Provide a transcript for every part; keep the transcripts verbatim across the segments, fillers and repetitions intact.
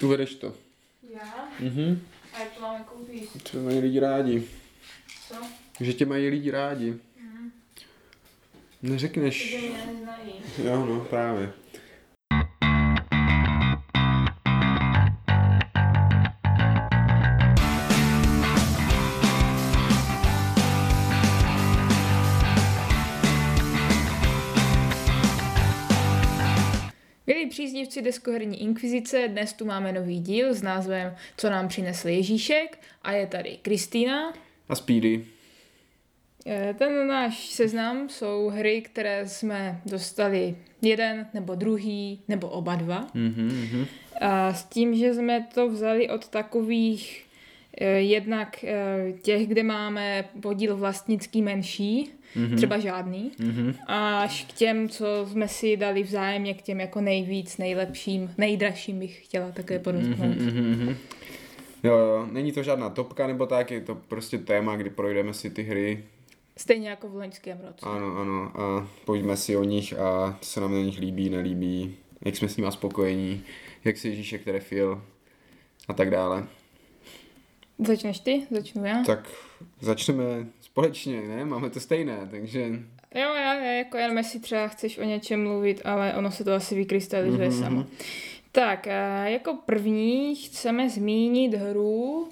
Tu vedeš to. Já? Mhm. A jak to máme koupit? Co mají lidi rádi. Co? Že tě mají lidi rádi. Mhm. Neřekneš. Že mě neznají. Jo, no, právě. Příznivci deskoherní inkvizice, dnes tu máme nový díl s názvem Co nám přinesl Ježíšek a je tady Kristýna a Speedy. Ten náš seznam jsou hry, které jsme dostali jeden nebo druhý nebo oba dva. Mm-hmm. A s tím, že jsme to vzali od takových jednak těch, kde máme podíl vlastnický menší, mm-hmm. třeba žádný, mm-hmm. až k těm, co jsme si dali vzájemně, k těm jako nejvíc, nejlepším, nejdražším bych chtěla také podotknout. Mm-hmm. Jo, jo, není to žádná topka nebo tak, je to prostě téma, kdy projdeme si ty hry. Stejně jako v loňském roce. Ano, ano, a pojďme si o nich a co se nám na nich líbí, nelíbí, jak jsme s nima spokojení, jak si Ježíšek trefil a tak dále. Začneš ty? Začnu já? Tak začneme společně, ne? Máme to stejné, takže... Jo, já, já jako jenom jestli třeba chceš o něčem mluvit, ale ono se to asi vykrystalizuje mm-hmm. samo. Tak, jako první chceme zmínit hru.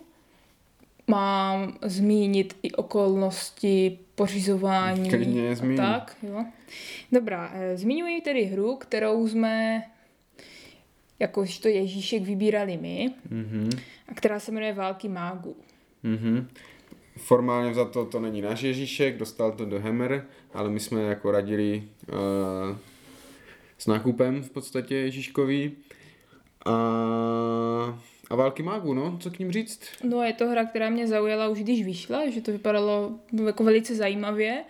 Mám zmínit i okolnosti pořizování. Klidně zmíní. Tak, jo. Dobrá, zmiňuji tedy hru, kterou jsme... jakož to Ježíšek vybírali my, mm-hmm. a která se jmenuje Války mágů. Mm-hmm. Formálně za to to není náš Ježíšek, dostal to do Hammer, ale my jsme jako radili uh, s nákupem v podstatě Ježíškovi. A, a Války mágů, no, co k ním říct? No je to hra, která mě zaujala už když vyšla, že to vypadalo jako velice zajímavě.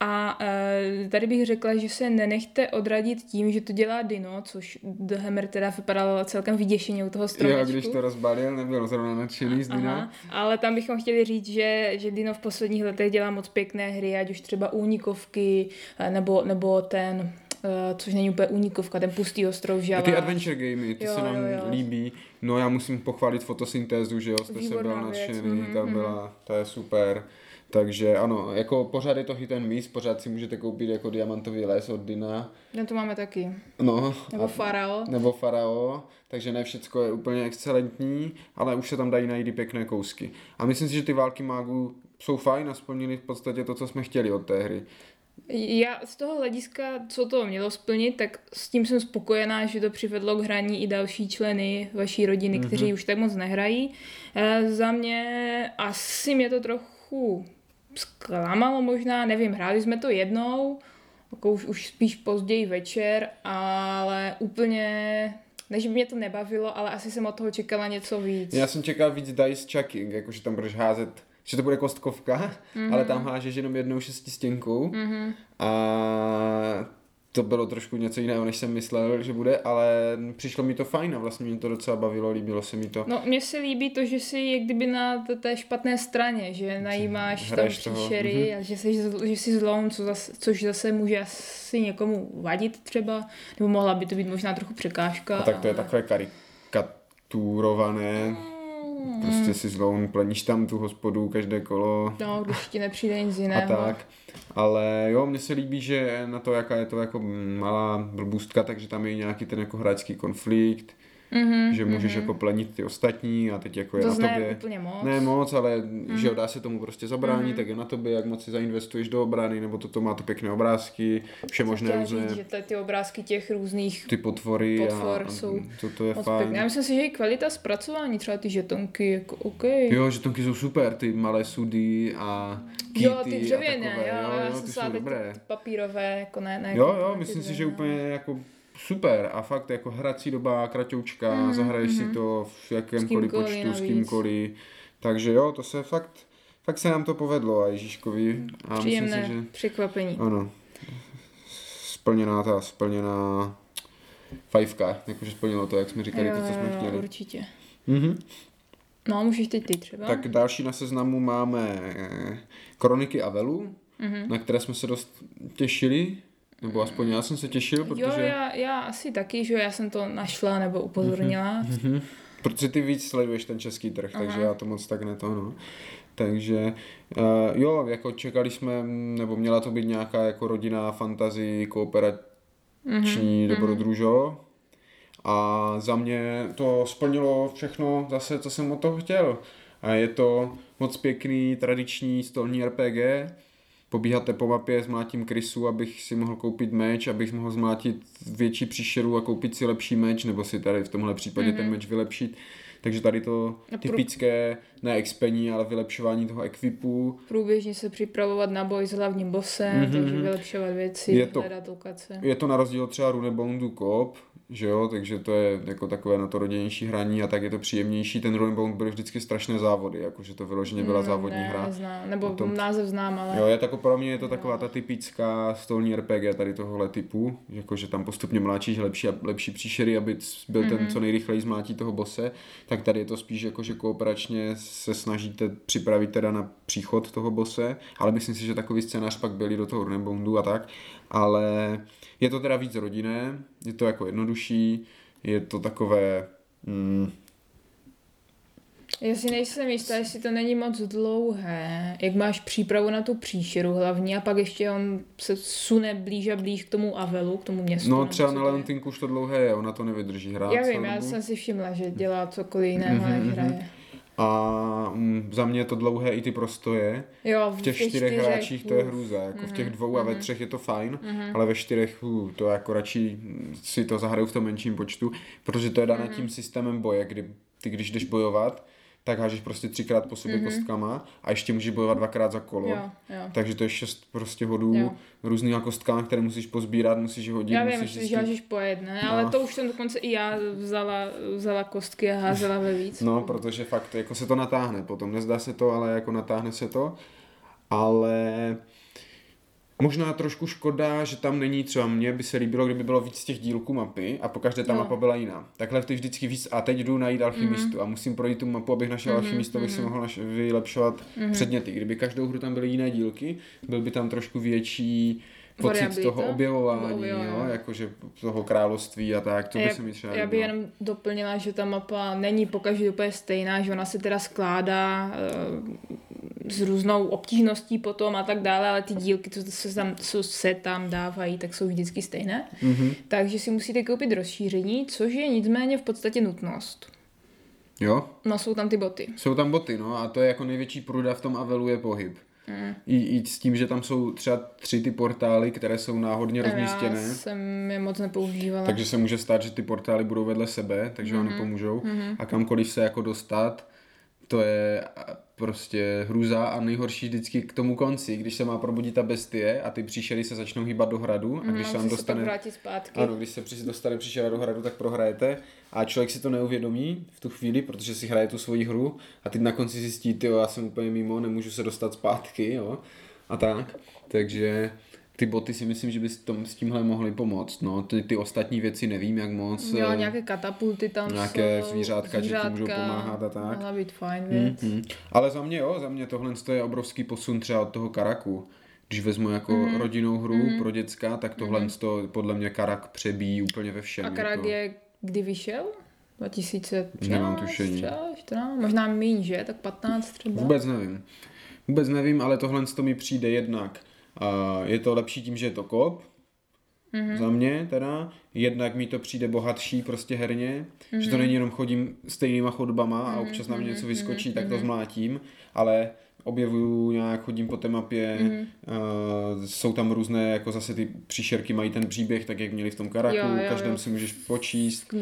A e, tady bych řekla, že se nenechte odradit tím, že to dělá Dino, což The Hammer teda vypadalo celkem vyděšeně u toho stromečku. Jo, když to rozbalil, nebyl zrovna nadšený z Dina. Ale tam bychom chtěli říct, že, že Dino v posledních letech dělá moc pěkné hry, ať už třeba Únikovky, nebo, nebo ten, e, což není úplně Únikovka, ten Pustý ostrov Žala. A ty adventure gamey, ty jo, se nám jo, jo. líbí. No já musím pochválit fotosyntézu, že jo, jste se byla nadšený, mm-hmm, ta byla, mm-hmm. ta je super. Takže ano, jako pořád je to hit and miss, pořád si můžete koupit jako Diamantový les od Dina. No to máme taky. No. Nebo a, Farao. Nebo Farao, takže ne všecko je úplně excelentní, ale už se tam dají najít pěkné kousky. A myslím si, že ty Války mágů jsou fajn a splnili v podstatě to, co jsme chtěli od té hry. Já z toho hlediska, co to mělo splnit, tak s tím jsem spokojená, že to přivedlo k hraní i další členy vaší rodiny, mm-hmm. kteří už tak moc nehrají. E, za mě asi mě to trochu... zklamalo možná, nevím, hráli jsme to jednou, jako už, už spíš později večer, ale úplně, než by mě to nebavilo, ale asi jsem od toho čekala něco víc. Já jsem čekal víc dice chucking, jakože tam budeš házet, že to bude kostkovka, mm-hmm. ale tam hážeš jenom jednou šestistěnkou mm-hmm. a to bylo trošku něco jiného, než jsem myslel, že bude, ale přišlo mi to fajn a vlastně mě to docela bavilo, líbilo se mi to. No, mně se líbí to, že jsi jak kdyby na té špatné straně, že najímáš tam příšery mm-hmm. a že jsi, že jsi zlom, co zase, což zase může asi někomu vadit třeba, nebo mohla by to být možná trochu překážka. A tak to ale... je takové karikaturované. Mm. Prostě si zloun, pleníš tam tu hospodu každé kolo. No, když ti nepřijde nic jiného. A tak. Ale jo, mně se líbí, že na to, jaká je to jako malá blbůstka, takže tam je nějaký ten jako hráčský konflikt, mm-hmm, že můžeš mm-hmm. jako plenit ty ostatní a teď jako je to na tobě. To zná úplně moc. Ne moc, ale mm-hmm. že dá se tomu prostě zabránit, mm-hmm. tak je na tobě, jak moc si zainvestuješ do obrany, nebo toto má to pěkné obrázky, vše možné různé. Říct, že tady ty obrázky těch různých ty potvory potvor a, jsou a to je fajn. Pěkné. Já myslím si, že i kvalita zpracování, třeba ty žetonky, jako OK. Jo, žetonky jsou super, ty malé sudy a kýty jo, ty dřevěné, a takové. Jo, já jsem se dobré. Papírové, jako ne, ne. Jo, jo, myslím si, že úplně jako super a fakt jako hrací doba, kraťoučka, mm, zahraješ mm. si to v jakémkoliv počtu, s kýmkoliv. Takže jo, to se fakt, fakt se nám to povedlo a Ježíškovi. A příjemné myslím si, že... překvapení. Ano, splněná ta, splněná fajfka, jakože splnilo to, jak jsme říkali, jo, to, co jsme chtěli. Určitě. Mhm. No můžeš teď ty třeba. Tak další na seznamu máme Kroniky Avelu, mm-hmm. na které jsme se dost těšili. Nebo aspoň já jsem se těšil, protože... Jo, já, já asi taky, že já jsem to našla nebo upozornila. Mm-hmm. Protože ty víc sleduješ ten český trh, aha, takže já to moc tak neto, no. Takže uh, jo, jako čekali jsme, nebo měla to být nějaká jako rodinná fantasy, kooperační mm-hmm, dobrodružo. Mm-hmm. A za mě to splnilo všechno zase, co jsem od toho chtěl. A je to moc pěkný, tradiční stolní er pé gé. Pobíháte po mapě, zmlátím krysu, abych si mohl koupit meč, abych mohl zmlátit větší příšeru a koupit si lepší meč, nebo si tady v tomhle případě mm-hmm, ten meč vylepšit. Takže tady to typické, ne expení, ale vylepšování toho ekvipu. Průběžně se připravovat na boj s hlavním bossem, mm-hmm, takže vylepšovat věci, hledat lokace. Je to na rozdíl třeba Runeboundu Coop, že jo, takže to je jako takové na to rodinnější hraní a tak je to příjemnější. Ten Runebound byly vždycky strašné závody, jakože to vyloženě byla no, závodní ne, hra. Neznám, nebo tom, název znám, ale... Jo, je tako, pro mě je to taková ta typická stolní er pé gé tady tohohle typu, jakože tam postupně mláčíš lepší a lepší příšery, aby byl mm-hmm, ten co nejrychleji zmlátí toho bose. Tak tady je to spíš jako, že kooperačně se snažíte připravit teda na příchod toho bose, ale myslím si, že takový scénář pak byli do toho Runeboundu a tak, ale je to teda víc rodinné, je to jako jednodušší, je to takové... Mm, já si nejsem jistá, jestli to není moc dlouhé, jak máš přípravu na tu příšeru hlavně a pak ještě on se sune blíž a blíž k tomu Avelu, k tomu městu. No třeba na Leontinku už to dlouhé je, ona to nevydrží hrát. Já vím, já jsem si všimla, že dělá cokoliv jiného, mm-hmm, než hraje. A za mě je to dlouhé i ty prostoje. Jo, v těch čtyřech, čtyřech hráčích to je hrůza. Jako mm, v těch dvou a mm, ve třech je to fajn, mm, ale ve čtyřech uh, to jako radši si to zahraju v tom menším počtu, protože to je dané mm, tím systémem boje, kdy ty když jdeš bojovat, tak hážeš prostě třikrát po sobě mm-hmm, kostkama a ještě můžeš bojovat dvakrát za kolo. Jo, jo. Takže to je šest prostě hodů jo, různýma kostkama, které musíš pozbírat, musíš je hodit. Já vím, musíš že zjistit... hážeš po jedné, no, ale to už jsem dokonce i já vzala, vzala kostky a házela ve víc. No, protože fakt jako se to natáhne potom. Nezdá se to, ale jako natáhne se to. Ale... Možná trošku škoda, že tam není třeba mně, by se líbilo, kdyby bylo víc těch dílků mapy a pokaždé ta no, mapa byla jiná. Takhle ty vždycky víc a teď jdu najít alchymistu mm, a musím projít tu mapu, abych našel mm, alchymistu, abych mm, si mohl naš- vylepšovat mm, předměty. Kdyby každou hru tam byly jiné dílky, byl by tam trošku větší pocit Variabilita? Toho objevování, Objevová, jo, jakože toho království a tak, to by se mi třeba líbilo. Já bych jenom doplnila, že ta mapa není pokaždé úplně stejná, že ona se teda skládá e, s různou obtížností potom a tak dále, ale ty dílky, co se tam, co se tam dávají, tak jsou vždycky stejné. Mm-hmm. Takže si musíte koupit rozšíření, což je nicméně v podstatě nutnost. Jo? No jsou tam ty boty. Jsou tam boty, no a to je jako největší pruda v tom Avelu je pohyb. Mm. I, I s tím, že tam jsou třeba tři ty portály, které jsou náhodně rozmístěné. Já jsem je moc nepoužívala. Takže se může stát, že ty portály budou vedle sebe, takže mm-hmm, vám nepomůžou. Mm-hmm. A kamkoliv se jako dostat, to je prostě hrůza a nejhorší vždycky k tomu konci, když se má probudit ta bestie a ty příšery se začnou hýbat do hradu a když no, se vám dostane, se zpátky. Ano, když se dostane příšera do hradu, tak prohrajete a člověk si to neuvědomí v tu chvíli, protože si hraje tu svoji hru a teď na konci zjistí, tyjo, já jsem úplně mimo, nemůžu se dostat zpátky, jo, a tak, takže ty boty si myslím, že by s tímhle mohly pomoct, no, ty, ty ostatní věci nevím jak moc. Jo, nějaké katapulty tam nějaké jsou, zvířátka, zvířátka, že ti můžou pomáhat a tak. Mohla být fajn věc. Mm, mm. Ale za mě jo, za mě tohle je obrovský posun třeba od toho Karaku. Když vezmu jako mm, rodinnou hru mm, pro děcka, tak tohle mm, to podle mě Karak přebíjí úplně ve všem. A Karak je, je kdy vyšel? dva tisíce třináct, nemám tušení. čtrnáct, možná míň, že? Tak patnáct třeba? Vůbec nevím. Vůbec nevím, ale tohle to mi přijde jednak. Uh, je to lepší tím, že je to kop, mm-hmm, za mě teda, jednak mi to přijde bohatší prostě herně, mm-hmm, že to není jenom chodím stejnýma chodbama mm-hmm, a občas na mě něco vyskočí, mm-hmm, tak to zmlátím, ale objevuju nějak, chodím po té mapě, mm-hmm, uh, jsou tam různé, jako zase ty příšerky mají ten příběh, tak jak měli v tom Karaku, jo, jo, každém jo, si můžeš počíst,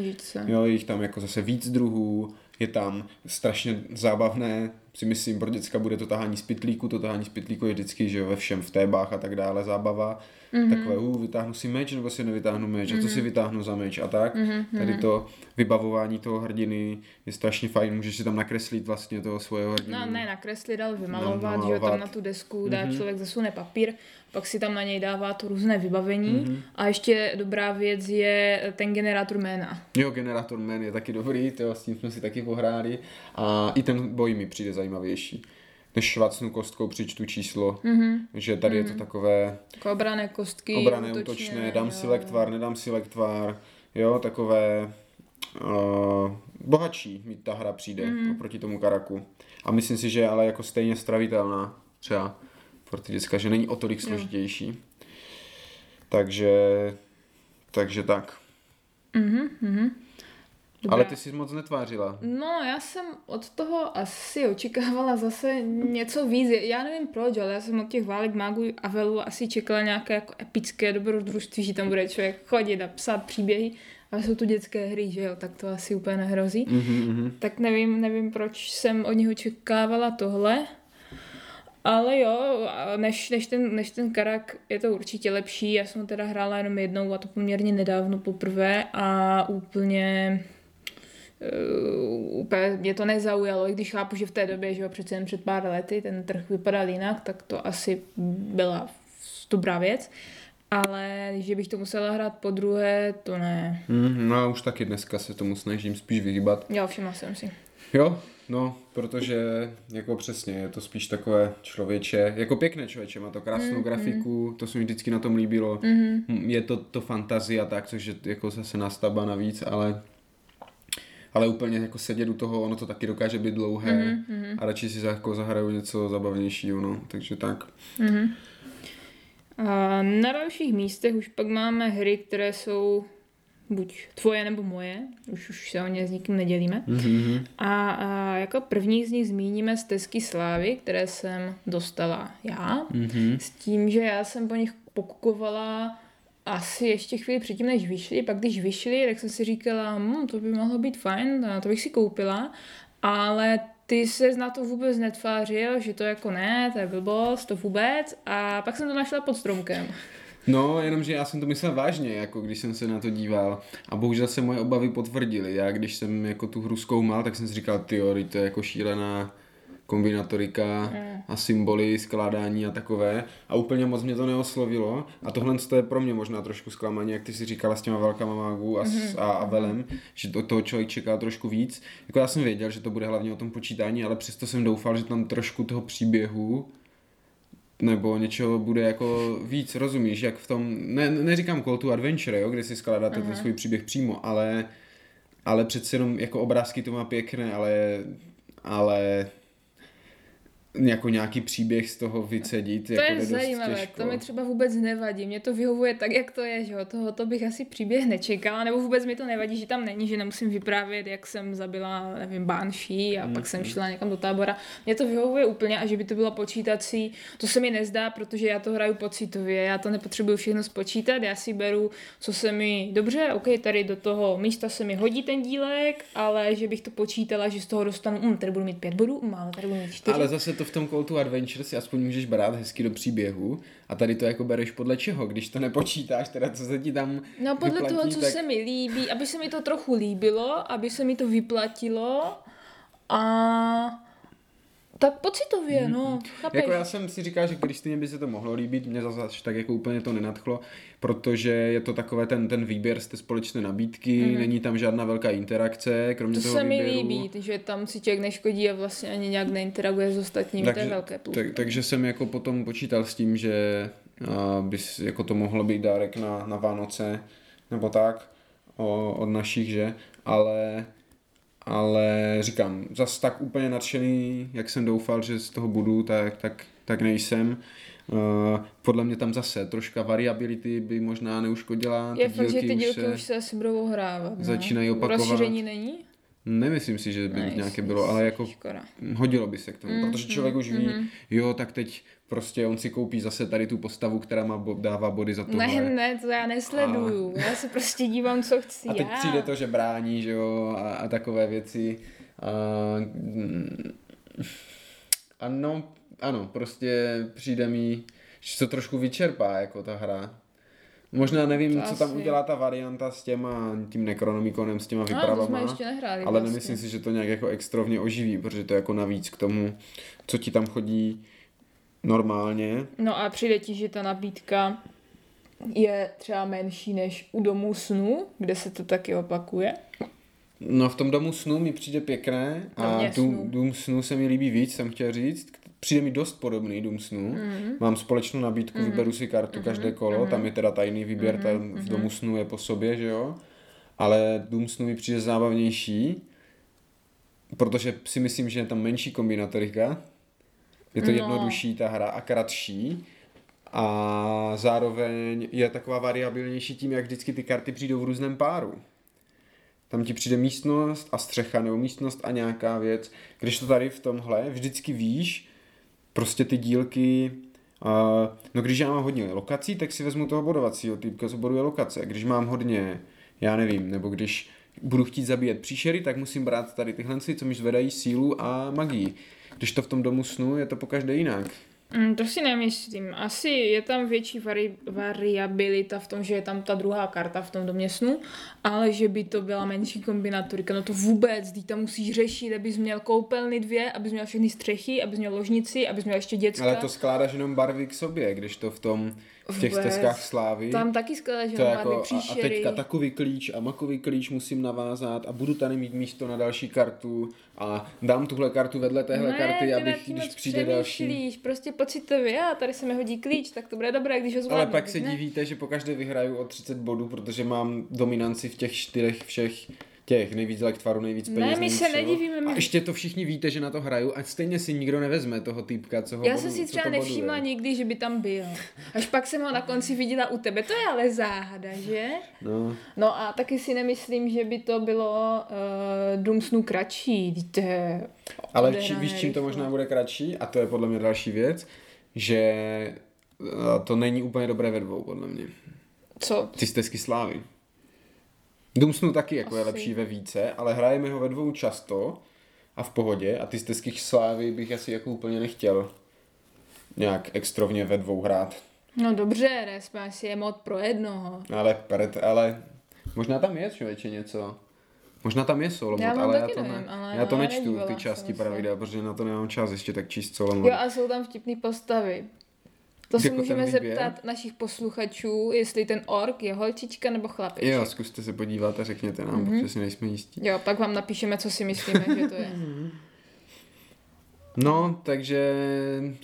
jo, jich tam jako zase víc druhů, je tam strašně zábavné, si myslím, pro děcka bude to tahání z pytlíku, to tahání z pytlíku je vždycky, že jo, ve všem, v tébách a tak dále, zábava, mm-hmm, takové, uh, vytáhnu si meč, nebo si nevytáhnu meč, mm-hmm, a co si vytáhnu za meč a tak, mm-hmm, tady to vybavování toho hrdiny je strašně fajn, můžeš si tam nakreslit vlastně toho svého hrdinu. No ne, nakreslit, ale vymalovat, no, malovat, že tam na tu desku dá mm-hmm, člověk zasune papír, pak si tam na něj dává to různé vybavení mm-hmm, a ještě dobrá věc je ten generátor jména. Jo, generátor jmén je taky dobrý, to s tím jsme si taky pohráli a i ten boj mi přijde zajímavější. Než švacnu kostkou přičtu číslo, mm-hmm, že tady mm-hmm, je to takové obrané kostky, obrané útočné, útočné, dám jo, si lektvar, nedám si lektvar, jo, takové uh, bohatší mi ta hra přijde mm. oproti tomu Karaku. A myslím si, že je ale jako stejně stravitelná třeba pro ty děcka, že není o tolik složitější. Mm. Takže, takže tak. Mhm, mhm. Dobrá. Ale ty jsi moc netvářila. No, já jsem od toho asi očekávala zase něco víc. Já nevím proč, ale já jsem od těch Válek mágů Avelu asi čekala nějaké jako epické dobrodružství, že tam bude člověk chodit a psát příběhy, ale jsou tu dětské hry, že jo, tak to asi úplně nehrozí. Mm-hmm. Tak nevím, nevím, proč jsem od něho čekávala tohle. Ale jo, než, než, ten, než ten Karak je to určitě lepší. Já jsem teda hrála jenom jednou a to poměrně nedávno poprvé a úplně... úplně mě to nezaujalo, i když chápu, že v té době, že jo, přece jen před pár lety ten trh vypadal jinak, tak to asi byla dobrá věc, ale že bych to musela hrát podruhé, to ne. Mm, no a už taky dneska se tomu snažím spíš vyhýbat. Jo, všimla jsem si. Jo, no, protože jako přesně, je to spíš takové člověče, jako pěkné člověče, má to krásnou mm, grafiku, mm. to se mi vždycky na tom líbilo, mm. je to, to fantazie a tak, což je jako zase nástavba navíc, ale ale úplně jako sedět u toho, ono to taky dokáže být dlouhé mm-hmm. a radši si jako zahraju něco zabavnějšího, no, takže tak. Mm-hmm. A na dalších místech už pak máme hry, které jsou buď tvoje nebo moje, už, už se o ně s nikým nedělíme. Mm-hmm. A, a jako první z nich zmíníme Stezky Slávy, které jsem dostala já, mm-hmm. s tím, že já jsem po nich pokukovala asi ještě chvíli předtím, než vyšli. Pak když vyšli, tak jsem si říkala, hm, to by mohlo být fajn, to bych si koupila. Ale ty se na to vůbec netvářil, že to jako ne, to je blbost, to vůbec. A pak jsem to našla pod stromkem. No, jenomže já jsem to myslel vážně, jako když jsem se na to díval. A bohužel se moje obavy potvrdily. Já když jsem jako tu hru zkoumal, tak jsem si říkal, tyjo, to je jako šílená kombinatorika a symboly, skládání a takové. A úplně moc mě to neoslovilo. A tohle to je pro mě možná trošku zklamání, jak ty si říkala s těma Válkama mágů a, mm-hmm. a Avelem, že to, toho člověk čeká trošku víc. Jako já jsem věděl, že to bude hlavně o tom počítání, ale přesto jsem doufal, že tam trošku toho příběhu nebo něčeho bude jako víc, rozumíš, jak v tom, ne, neříkám Call to Adventure, jo, kde si skládáte mm-hmm. ten svůj příběh přímo, ale, ale přece jenom jako obrázky to má pěkné, ale, ale jako nějaký příběh z toho vycedit. To jako je zajímavé, těžko. To mi třeba vůbec nevadí, mě to vyhovuje tak, jak to je, že jo, tohoto bych asi příběh nečekala, nebo vůbec mi to nevadí, že tam není, že nemusím vyprávět, jak jsem zabila, nevím, banší a mm. pak jsem šla někam do tábora. Mě to vyhovuje úplně a že by to bylo počítací, to se mi nezdá, protože já to hraju pocitově, já to nepotřebuju všechno spočítat, já si beru, co se mi dobře, ok, tady do toho místa se mi hodí ten dílek, ale že bych to počítala, že z toho dostanu, um, tady budu mít pět bodů, um, ale tady budu mít čtyři. Ale zase to v tom Call to Adventure si aspoň můžeš brát hezky do příběhu a tady to jako bereš podle čeho, když to nepočítáš, teda co se ti tam no podle vyplatí, toho, co tak... se mi líbí, aby se mi to trochu líbilo, aby se mi to vyplatilo a tak pocitově, mm-hmm. no. Chápeš? Jako já jsem si říkal, že Kristýně by se to mohlo líbit, mě zase tak jako úplně to nenadchlo, protože je to takové ten, ten výběr z té společné nabídky, mm-hmm. není tam žádná velká interakce, kromě to toho výběru. To se mi líbí, že tam si člověk neškodí a vlastně ani nějak neinteraguje s ostatními, takže, to je velké plus. Tak, takže jsem jako potom počítal s tím, že uh, by jako to mohlo být dárek na, na Vánoce, nebo tak, o, od našich, že, ale... Ale říkám, zas tak úplně nadšený, jak jsem doufal, že z toho budu, tak, tak, tak nejsem. Uh, podle mě tam zase troška variability by možná neuškodila. Je fakt, že ty dílky už se asi budou ohrávat. Začínají opakovat. Rozšíření není? Nemyslím si, že by nejsem, nějaké bylo, ale jako škoda. Hodilo by se k tomu, mm, protože člověk mm, už ví, mm. jo, tak teď prostě on si koupí zase tady tu postavu, která má bo- dává body za tohle. Ne, ne, to já nesleduju, a... já se prostě dívám, co chci. A teď já. Přijde to, že brání, že jo, a, a takové věci. A... Ano, ano, prostě přijde mi, že to trošku vyčerpá, jako ta hra. Možná nevím, to co tam asi. Udělá ta varianta s těma, tím Necronomiconem, s těma vypravama, no, ale vlastně. Nemyslím si, že to nějak jako extrovně oživí, protože to je jako navíc k tomu, co ti tam chodí normálně. No a přijde ti, že ta nabídka je třeba menší než u Domu snů, kde se to taky opakuje. No v tom Domu snů mi přijde pěkné a dům, dům snů se mi líbí víc, jsem chtěl říct. Přijde mi dost podobný Dům snů. Mm-hmm. Mám společnou nabídku, mm-hmm. vyberu si kartu mm-hmm. každé kolo, mm-hmm. tam je teda tajný výběr, mm-hmm. tam v Domu snů je po sobě, že jo. ale Dům snů mi přijde zábavnější, protože si myslím, že je tam menší kombinatorika, je to no. jednodušší ta hra a kratší a zároveň je taková variabilnější tím, jak vždycky ty karty přijdou v různém páru. Tam ti přijde místnost a střecha nebo místnost a nějaká věc, když to tady v tomhle vždycky víš, prostě ty dílky, uh, no když já mám hodně lokací, tak si vezmu toho bodovacího týpka, co boduje lokace, když mám hodně, já nevím, nebo když budu chtít zabíjet příšery, tak musím brát tady tyhle, co mi zvedají sílu a magii, když to v tom Domu snů je to pokaždé jinak. Mm, to si nemyslím. Asi je tam větší vari- variabilita v tom, že je tam ta druhá karta v tom Domě snů, ale že by to byla menší kombinatorika. No to vůbec, když tam musíš řešit, abys měl koupelny dvě, abys měl všechny střechy, abys měl ložnici, abys měl ještě děcka. Ale to skládáš jenom barvy k sobě, když to v tom v těch vůbec. Stezkách slávy. Tam taky skládáš jenom barvy jako, příšery. A teďka takový klíč a makový klíč musím navázat a budu tady mít místo na další kartu a dám tuhle kartu vedle téhle ne, karty, abych, když přijde další. Prostě pocitově, a tady se mi hodí klíč, tak to bude dobré, když ho zvládnu. Ale pak se ne? divíte, že pokaždé vyhraju o třicet bodů, protože mám dominanci v těch čtyřech všech těch, nejvíc lektvarů, nejvíc peněz. Ne, my nejvíc se nedivíme. My... A ještě to všichni víte, že na to hraju a stejně si nikdo nevezme toho týpka, co ho Já bodu, jsem si třeba nevšimla boduje. Nikdy, že by tam byl. Až pak jsem ho na konci viděla u tebe. To je ale záhada, že? No, no a taky si nemyslím, že by to bylo uh, Dům snů kratší. Díte, ale či, víš, čím to možná bude kratší? A to je podle mě další věc, že to není úplně dobré ve dvou, podle mě. Co? Ty Stezky slávy. Dům snů taky jako je lepší ve více, ale hrajeme ho ve dvou často a v pohodě a ty Stezky slávy bych asi jako úplně nechtěl nějak extrovně ve dvou hrát. No dobře, respa si je mod pro jednoho. Ale, ale možná tam je člověče něco. Možná tam je solo mod, já ale, já to, nevím, ne, ale já to nečtu ty části pravidla, protože na to nemám čas ještě tak číst solo mod. Jo a jsou tam vtipný postavy. To si jako můžeme zeptat našich posluchačů, jestli ten ork je holčička nebo chlapič. Jo, zkuste se podívat a řekněte nám, mm-hmm. protože si nejsme jistí. Jo, pak vám napíšeme, co si myslíme, že to je. No, takže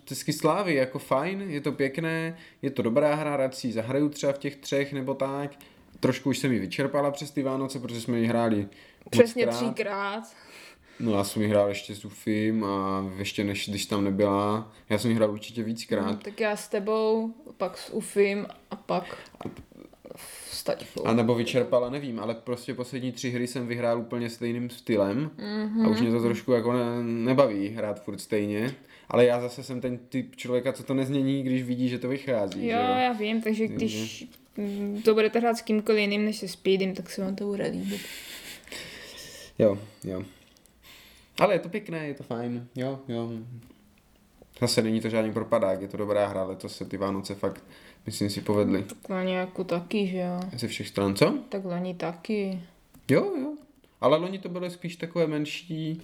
Stezky slávy, jako fajn, je to pěkné, je to dobrá hra, rád si ji zahraju třeba v těch třech nebo tak. Trošku už jsem ji vyčerpala přes ty Vánoce, protože jsme ji hráli přesně třikrát. No já jsem ji hrál ještě s Ufim a ještě než když tam nebyla, já jsem ji hrál určitě víckrát. No, tak já s tebou, pak s Ufim a pak s taťkou. A nebo vyčerpala, nevím, ale prostě poslední tři hry jsem vyhrál úplně stejným stylem mm-hmm. a už mě to trošku jako ne, nebaví hrát furt stejně. Ale já zase jsem ten typ člověka, co to nezmění, když vidí, že to vychází. Jo, že? Já vím, takže když to budete hrát s kýmkoliv jiným než se Speedem, tak se vám to bude líbit. Jo, jo. Ale je to pěkné, je to fajn, jo, jo. Zase není to žádný propadák, je to dobrá hra, ale to se ty Vánoce fakt, myslím si, povedly. Takhle nějakou taky, že jo. Ze všech stran, co? Tak loni taky. Jo, jo. Ale loni to bylo spíš takové menší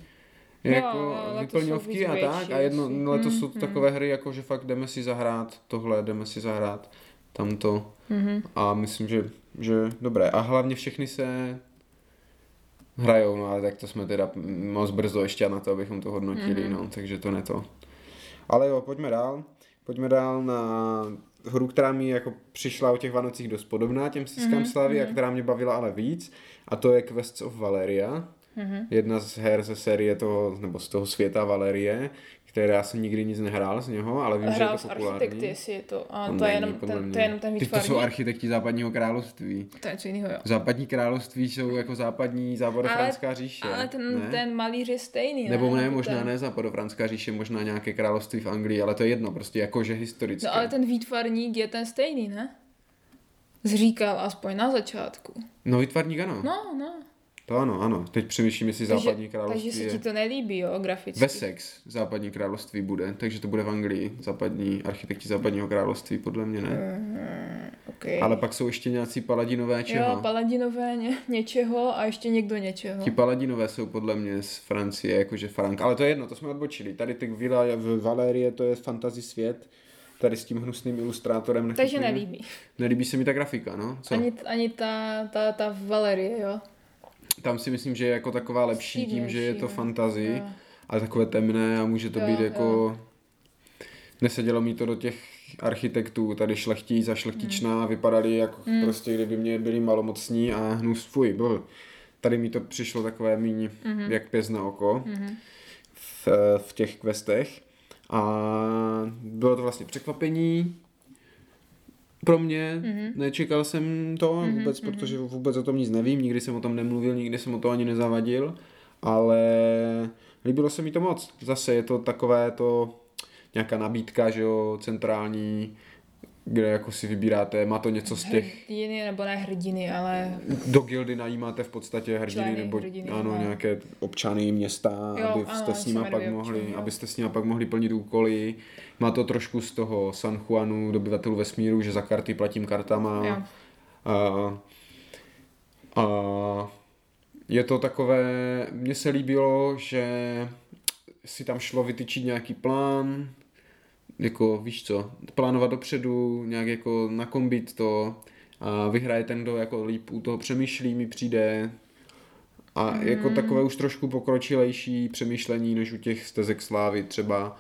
jako jo, vyplňovky a tak. A jedno, letos mm, jsou mm. takové hry, jako že fakt jdeme si zahrát tohle, jdeme si zahrát tamto. Mm-hmm. A myslím, že, že dobré. A hlavně všechny se... hrajou, no ale tak to jsme teda moc brzo ještě na to, abychom to hodnotili, mm-hmm. no, takže to ne to. Ale jo, pojďme dál. Pojďme dál na hru, která mi jako přišla o těch Vánocích dost podobná těm Stezkám mm-hmm. slávy a která mě bavila ale víc. A to je Quests of Valeria. Mm-hmm. Jedna z her ze série toho, nebo z toho světa Valerie, které já jsem nikdy nic nehrál z něho, ale vím, hrál že je to populární. Architekty, jestli je to. A to, to, je jenom, ten, to je jenom ten výtvarný. Ty to jsou architekti západního království. To je co jiného, jo. Západní království jsou jako západní západofranská říše. Ale ten, ten malíř je stejný, ne? Nebo ne, možná ten... ne západofranská říše, možná nějaké království v Anglii, ale to je jedno, prostě jakože historické. No ale ten výtvarník je ten stejný, ne? Zříkal aspoň na začátku. No výtvarník ano. No, no. To ano, ano. Teď přemýšlím, jestli takže, západní království takže se ti to nelíbí, jo, graficky. Wessex západní království bude, takže to bude v Anglii. Západní architekti západního království, podle mě ne. Mm, okay. Ale pak jsou ještě nějací paladinové čeho. Jo, paladinové ně, něčeho a ještě někdo něčeho. Ti paladinové jsou podle mě z Francie, jakože Frank. Ale to je jedno, to jsme odbočili. Tady ty vila v Valerie, to je fantasy svět. Tady s tím hnusným ilustrátorem. Nechutným. Takže nelíbí. Nelíbí se mi ta grafika, no? Co? Ani, ani ta, ta, ta Valerie, jo. Tam si myslím, že je jako taková lepší tím, že je to fantasy, ale takové temné a může to jo, být jako jo. Nesedělo mi to do těch architektů, tady šlechtí za šlechtičná, vypadali jako mm. prostě, kdyby mě byli malomocní a hnus, fuj, byl. Tady mi to přišlo takové míň, mm-hmm. jak pěst na oko mm-hmm. v, v těch questech. A bylo to vlastně překvapení pro mě, mm-hmm. nečekal jsem to mm-hmm. vůbec, protože vůbec o tom nic nevím, nikdy jsem o tom nemluvil, nikdy jsem o to ani nezavadil, ale líbilo se mi to moc. Zase je to takové to nějaká nabídka, že jo, centrální, kde jako si vybíráte, má to něco z těch... Hrdiny, nebo ne hrdiny, ale... Do gildy najímáte v podstatě hrdiny, Člány, nebo hrdiny, ano, ale... nějaké občany města, jo, abyste, ano, s nima pak mohli, občany, abyste s nima pak mohli plnit úkoly. Má to trošku z toho San Juanu, Dobyvatelů vesmíru, že za karty platím kartama. Jo. A, a je to takové... Mně se líbilo, že si tam šlo vytyčit nějaký plán, jako víš co, plánovat dopředu, nějak jako nakombit to a vyhraje ten, kdo jako líp u toho přemýšlí, mi přijde a mm. jako takové už trošku pokročilejší přemýšlení než u těch Stezek Slávy třeba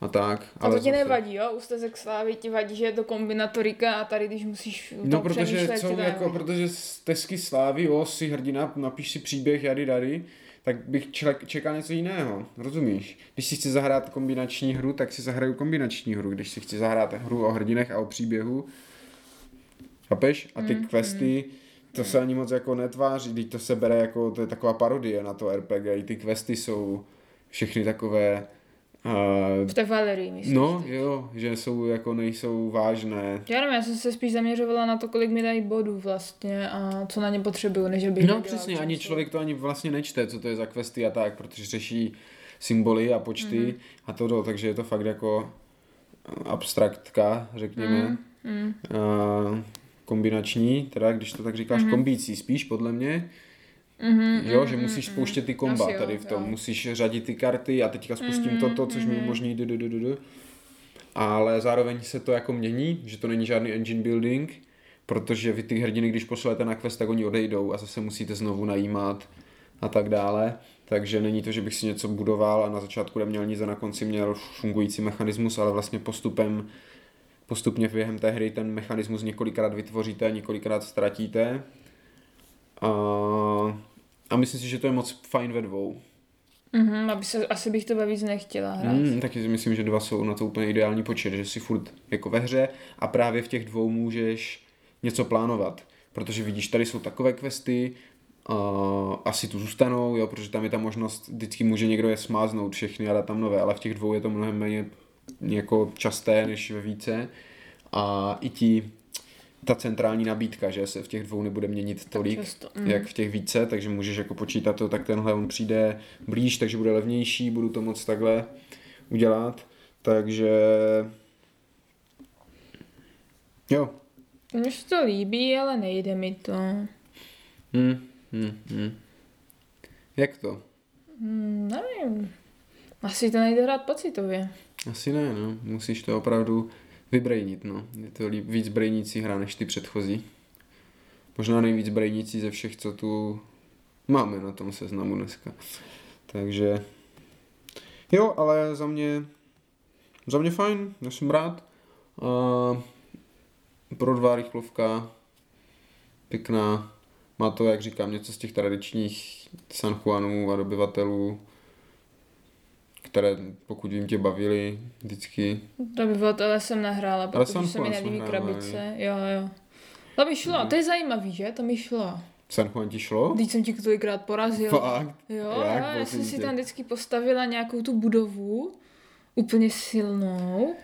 a tak. A ale to ti zase... nevadí, jo? U Stezek Slávy ti vadí, že je to kombinatorika a tady, když musíš u no, protože co, jako, protože Stezky Slávy, jo, si hrdina, napíš si příběh, jady, dary, tak bych člověk čekal něco jiného, rozumíš? Když si chci zahrát kombinační hru, tak si zahraju kombinační hru. Když si chci zahrát hru o hrdinech a o příběhu, chápeš? A ty mm, questy, mm. to se ani moc jako netváří, když to se bere jako, to je taková parodie na to R P G. I ty questy jsou všechny takové... Uh, v té Valerii, myslím. No teď. Jo, že jsou jako nejsou vážné. Já nevím, já jsem se spíš zaměřovala na to, kolik mi dají bodů vlastně a co na ně potřebuju, než bych... No přesně, ani člověk to ani vlastně nečte, co to je za questy a tak, protože řeší symboly a počty mm-hmm. a to, takže je to fakt jako abstraktka, řekněme. Mm-hmm. Uh, kombinační, teda když to tak říkáš, mm-hmm. kombící spíš podle mě. Mm-hmm, jo, mm, že musíš spouštět ty komba mm, tady v tom, jo. Musíš řadit ty karty a teďka spustím mm-hmm, toto, což mm-hmm. mi umožní du, du, du, du, du. Ale zároveň se to jako mění, že to není žádný engine building, protože vy ty hrdiny, když pošlete na quest, tak oni odejdou a zase musíte znovu najímat a tak dále, takže není to, že bych si něco budoval a na začátku neměl nic a na konci měl fungující mechanismus, ale vlastně postupem postupně během té hry ten mechanismus několikrát vytvoříte a několikrát ztratíte a A myslím si, že to je moc fajn ve dvou. Mm-hmm, aby se, asi bych to víc nechtěla hrát. Mm, taky myslím, že dva jsou na to úplně ideální počet, že si furt jako ve hře a právě v těch dvou můžeš něco plánovat. Protože vidíš, tady jsou takové questy, uh, asi tu zůstanou, jo, protože tam je ta možnost, vždycky může někdo je smáznout všechny a dát tam nové, ale v těch dvou je to mnohem méně jako časté než ve více. A i ti... ta centrální nabídka, že se v těch dvou nebude měnit tolik, mm. jak v těch více, takže můžeš jako počítat to, tak tenhle on přijde blíž, takže bude levnější, budu to moc takhle udělat, takže jo. Mně se to líbí, ale nejde mi to. Hmm, hmm, hmm. Jak to? Hmm, nevím. Asi to nejde hrát pocitově. Asi ne, no. Musíš to opravdu vybrejnit, no. Je to líp, víc brejnící hra než ty předchozí. Možná nejvíc brejnící ze všech, co tu máme na tom seznamu dneska. Takže jo, ale za mě za mě fajn, já jsem rád. Uh, pro dva rychlovka pěkná. Má to, jak říkám, něco z těch tradičních San Juanů a dobyvatelů, které, pokud vím, tě bavily vždycky. Dobyvatele jsem nahrála, protože se mi nelíbí krabice. Jo, jo. To mi šlo, to je zajímavý, že? To mi šlo. San Juan ti šlo? Vždyť jsem ti to tolikrát porazil. Fakt? Jo, jak, já jsem si tam vždycky postavila nějakou tu budovu, úplně silnou,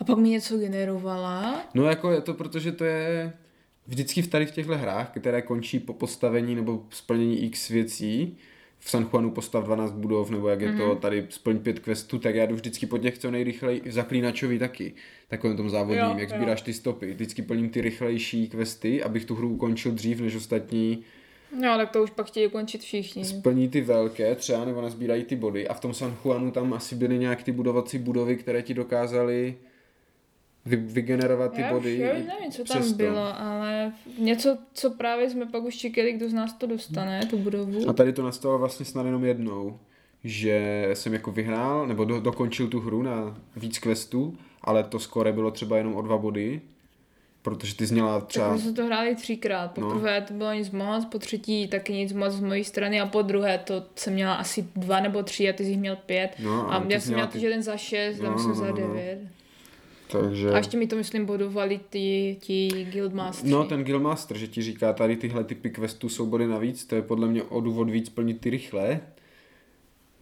a pak mi něco generovala. No jako je to, protože to je vždycky tady v těchto hrách, které končí po postavení nebo splnění x věcí, v San Juanu postav dvanáct budov, nebo jak je mm-hmm. to, tady splň pět questů, tak já jdu vždycky po těch, co nejrychleji, zaklínačovi taky, takovém tom závodním, jo, jak sbíráš ty stopy, vždycky plním ty rychlejší questy, abych tu hru ukončil dřív než ostatní. No, tak to už pak chtějí ukončit všichni. Splní ty velké třeba, nebo nazbírají ty body a v tom San Juanu tam asi byly nějak ty budovací budovy, které ti dokázaly vygenerovat ty já body. Já nevím, co přesto tam bylo, ale něco, co právě jsme pak už čekali, kdo z nás to dostane, tu budovu. A tady to nastalo vlastně snad jenom jednou, že jsem jako vyhrál, nebo do, dokončil tu hru na víc questů, ale to skóre bylo třeba jenom o dva body, protože ty zněla třeba... Tak jsme to hráli třikrát, po prvé no. to bylo nic moc, po třetí taky nic moc z mojí strany a po druhé to jsem měla asi dva nebo tři a ty jsi měl pět no, a já jsem měla ty... jeden za šest, tam no, jsem no, za devět. No. Takže... A ještě mi to, myslím, bodovali ti, ti guildmaster. No, ten guildmaster, že ti říká, tady tyhle typy questů jsou body navíc, to je podle mě o důvod víc plnit ty rychlé,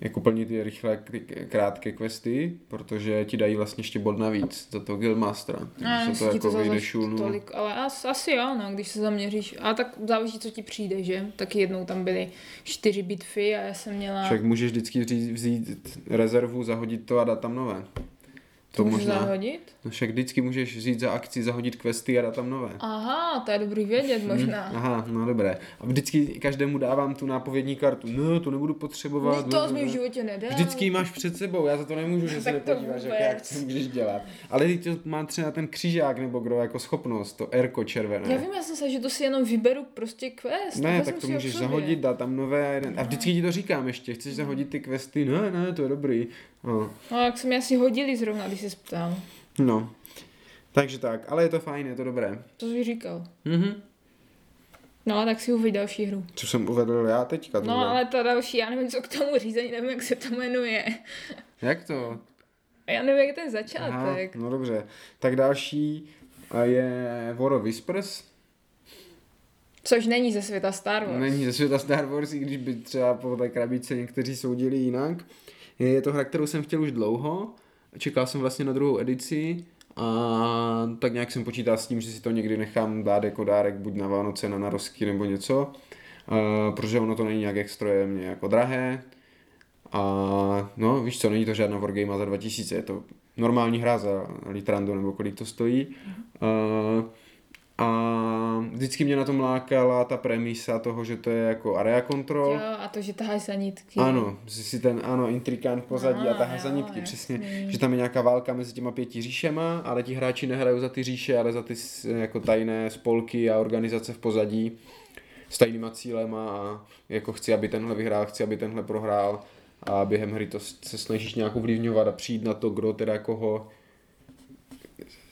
jako plnit ty rychlé, krátké questy, protože ti dají vlastně ještě bod navíc za toho guildmastera. No, se to jako to vyjde šulnu. Tolik, ale as, asi jo, no, když se zaměříš, a tak záleží, co ti přijde, že? Taky jednou tam byly čtyři bitvy a já jsem měla... Však můžeš vždycky vzít rezervu, zahodit to a dát tam nové. To můžeš možná zahodit? No však vždycky můžeš vzít za akci, zahodit questy a dát tam nové. Aha, to je dobrý vědět možná. Hmm, aha, no dobré. A vždycky každému dávám tu nápovědní kartu. No, to nebudu potřebovat. No, to jsi mi v životě nedal. Vždycky máš před sebou, já za to nemůžu, že se nepodíváš, jaké akce můžeš dělat. Ale teď to má třeba ten křížák nebo kdo jako schopnost, to erko červené. Já vím, já jsem se, že to si jenom vyberu prostě quest. Ne, tak to můžeš zahodit, dát tam nové a jeden. A vždycky ti to říkám ještě, chceš zahodit ty questy? Ne, ne, to je dobrý. No, no jak se mi asi hodili zrovna, když jsi ptal. No, takže tak, ale je to fajn, je to dobré. To jsi říkal. Mhm. No a tak si uveď další hru. Co jsem uvedl já teďka? No bude. Ale ta další, já nevím, co k tomu řízení, nevím, jak se to jmenuje. Jak to? Já nevím, jak ten začátek. Aha, no dobře, tak další je War of Whispers. Což není ze světa Star Wars. Není ze světa Star Wars, i když by třeba po té krabice někteří soudili jinak. Je to hra, kterou jsem chtěl už dlouho, čekal jsem vlastně na druhou edici a tak nějak jsem počítal s tím, že si to někdy nechám dát jako dárek buď na Vánoce, na narosky nebo něco, uh, protože ono to není nějak extrémně jako drahé a no víš co, není to žádná wargame za dva tisíce, je to normální hra za litrando nebo kolik to stojí. Uh, A vždycky mě na tom lákala ta premisa toho, že to je jako area control. Jo, a to, že taháš za nitky. Ano, že si ten ano, intrikant pozadí a, a taháš za nitky, přesně. Že tam je nějaká válka mezi těma pěti říšema, ale ti hráči nehrajou za ty říše, ale za ty jako tajné spolky a organizace v pozadí s tajnýma cílema a jako chci, aby tenhle vyhrál, chci, aby tenhle prohrál a během hry to se snažíš nějak ovlivňovat a přijít na to, kdo teda koho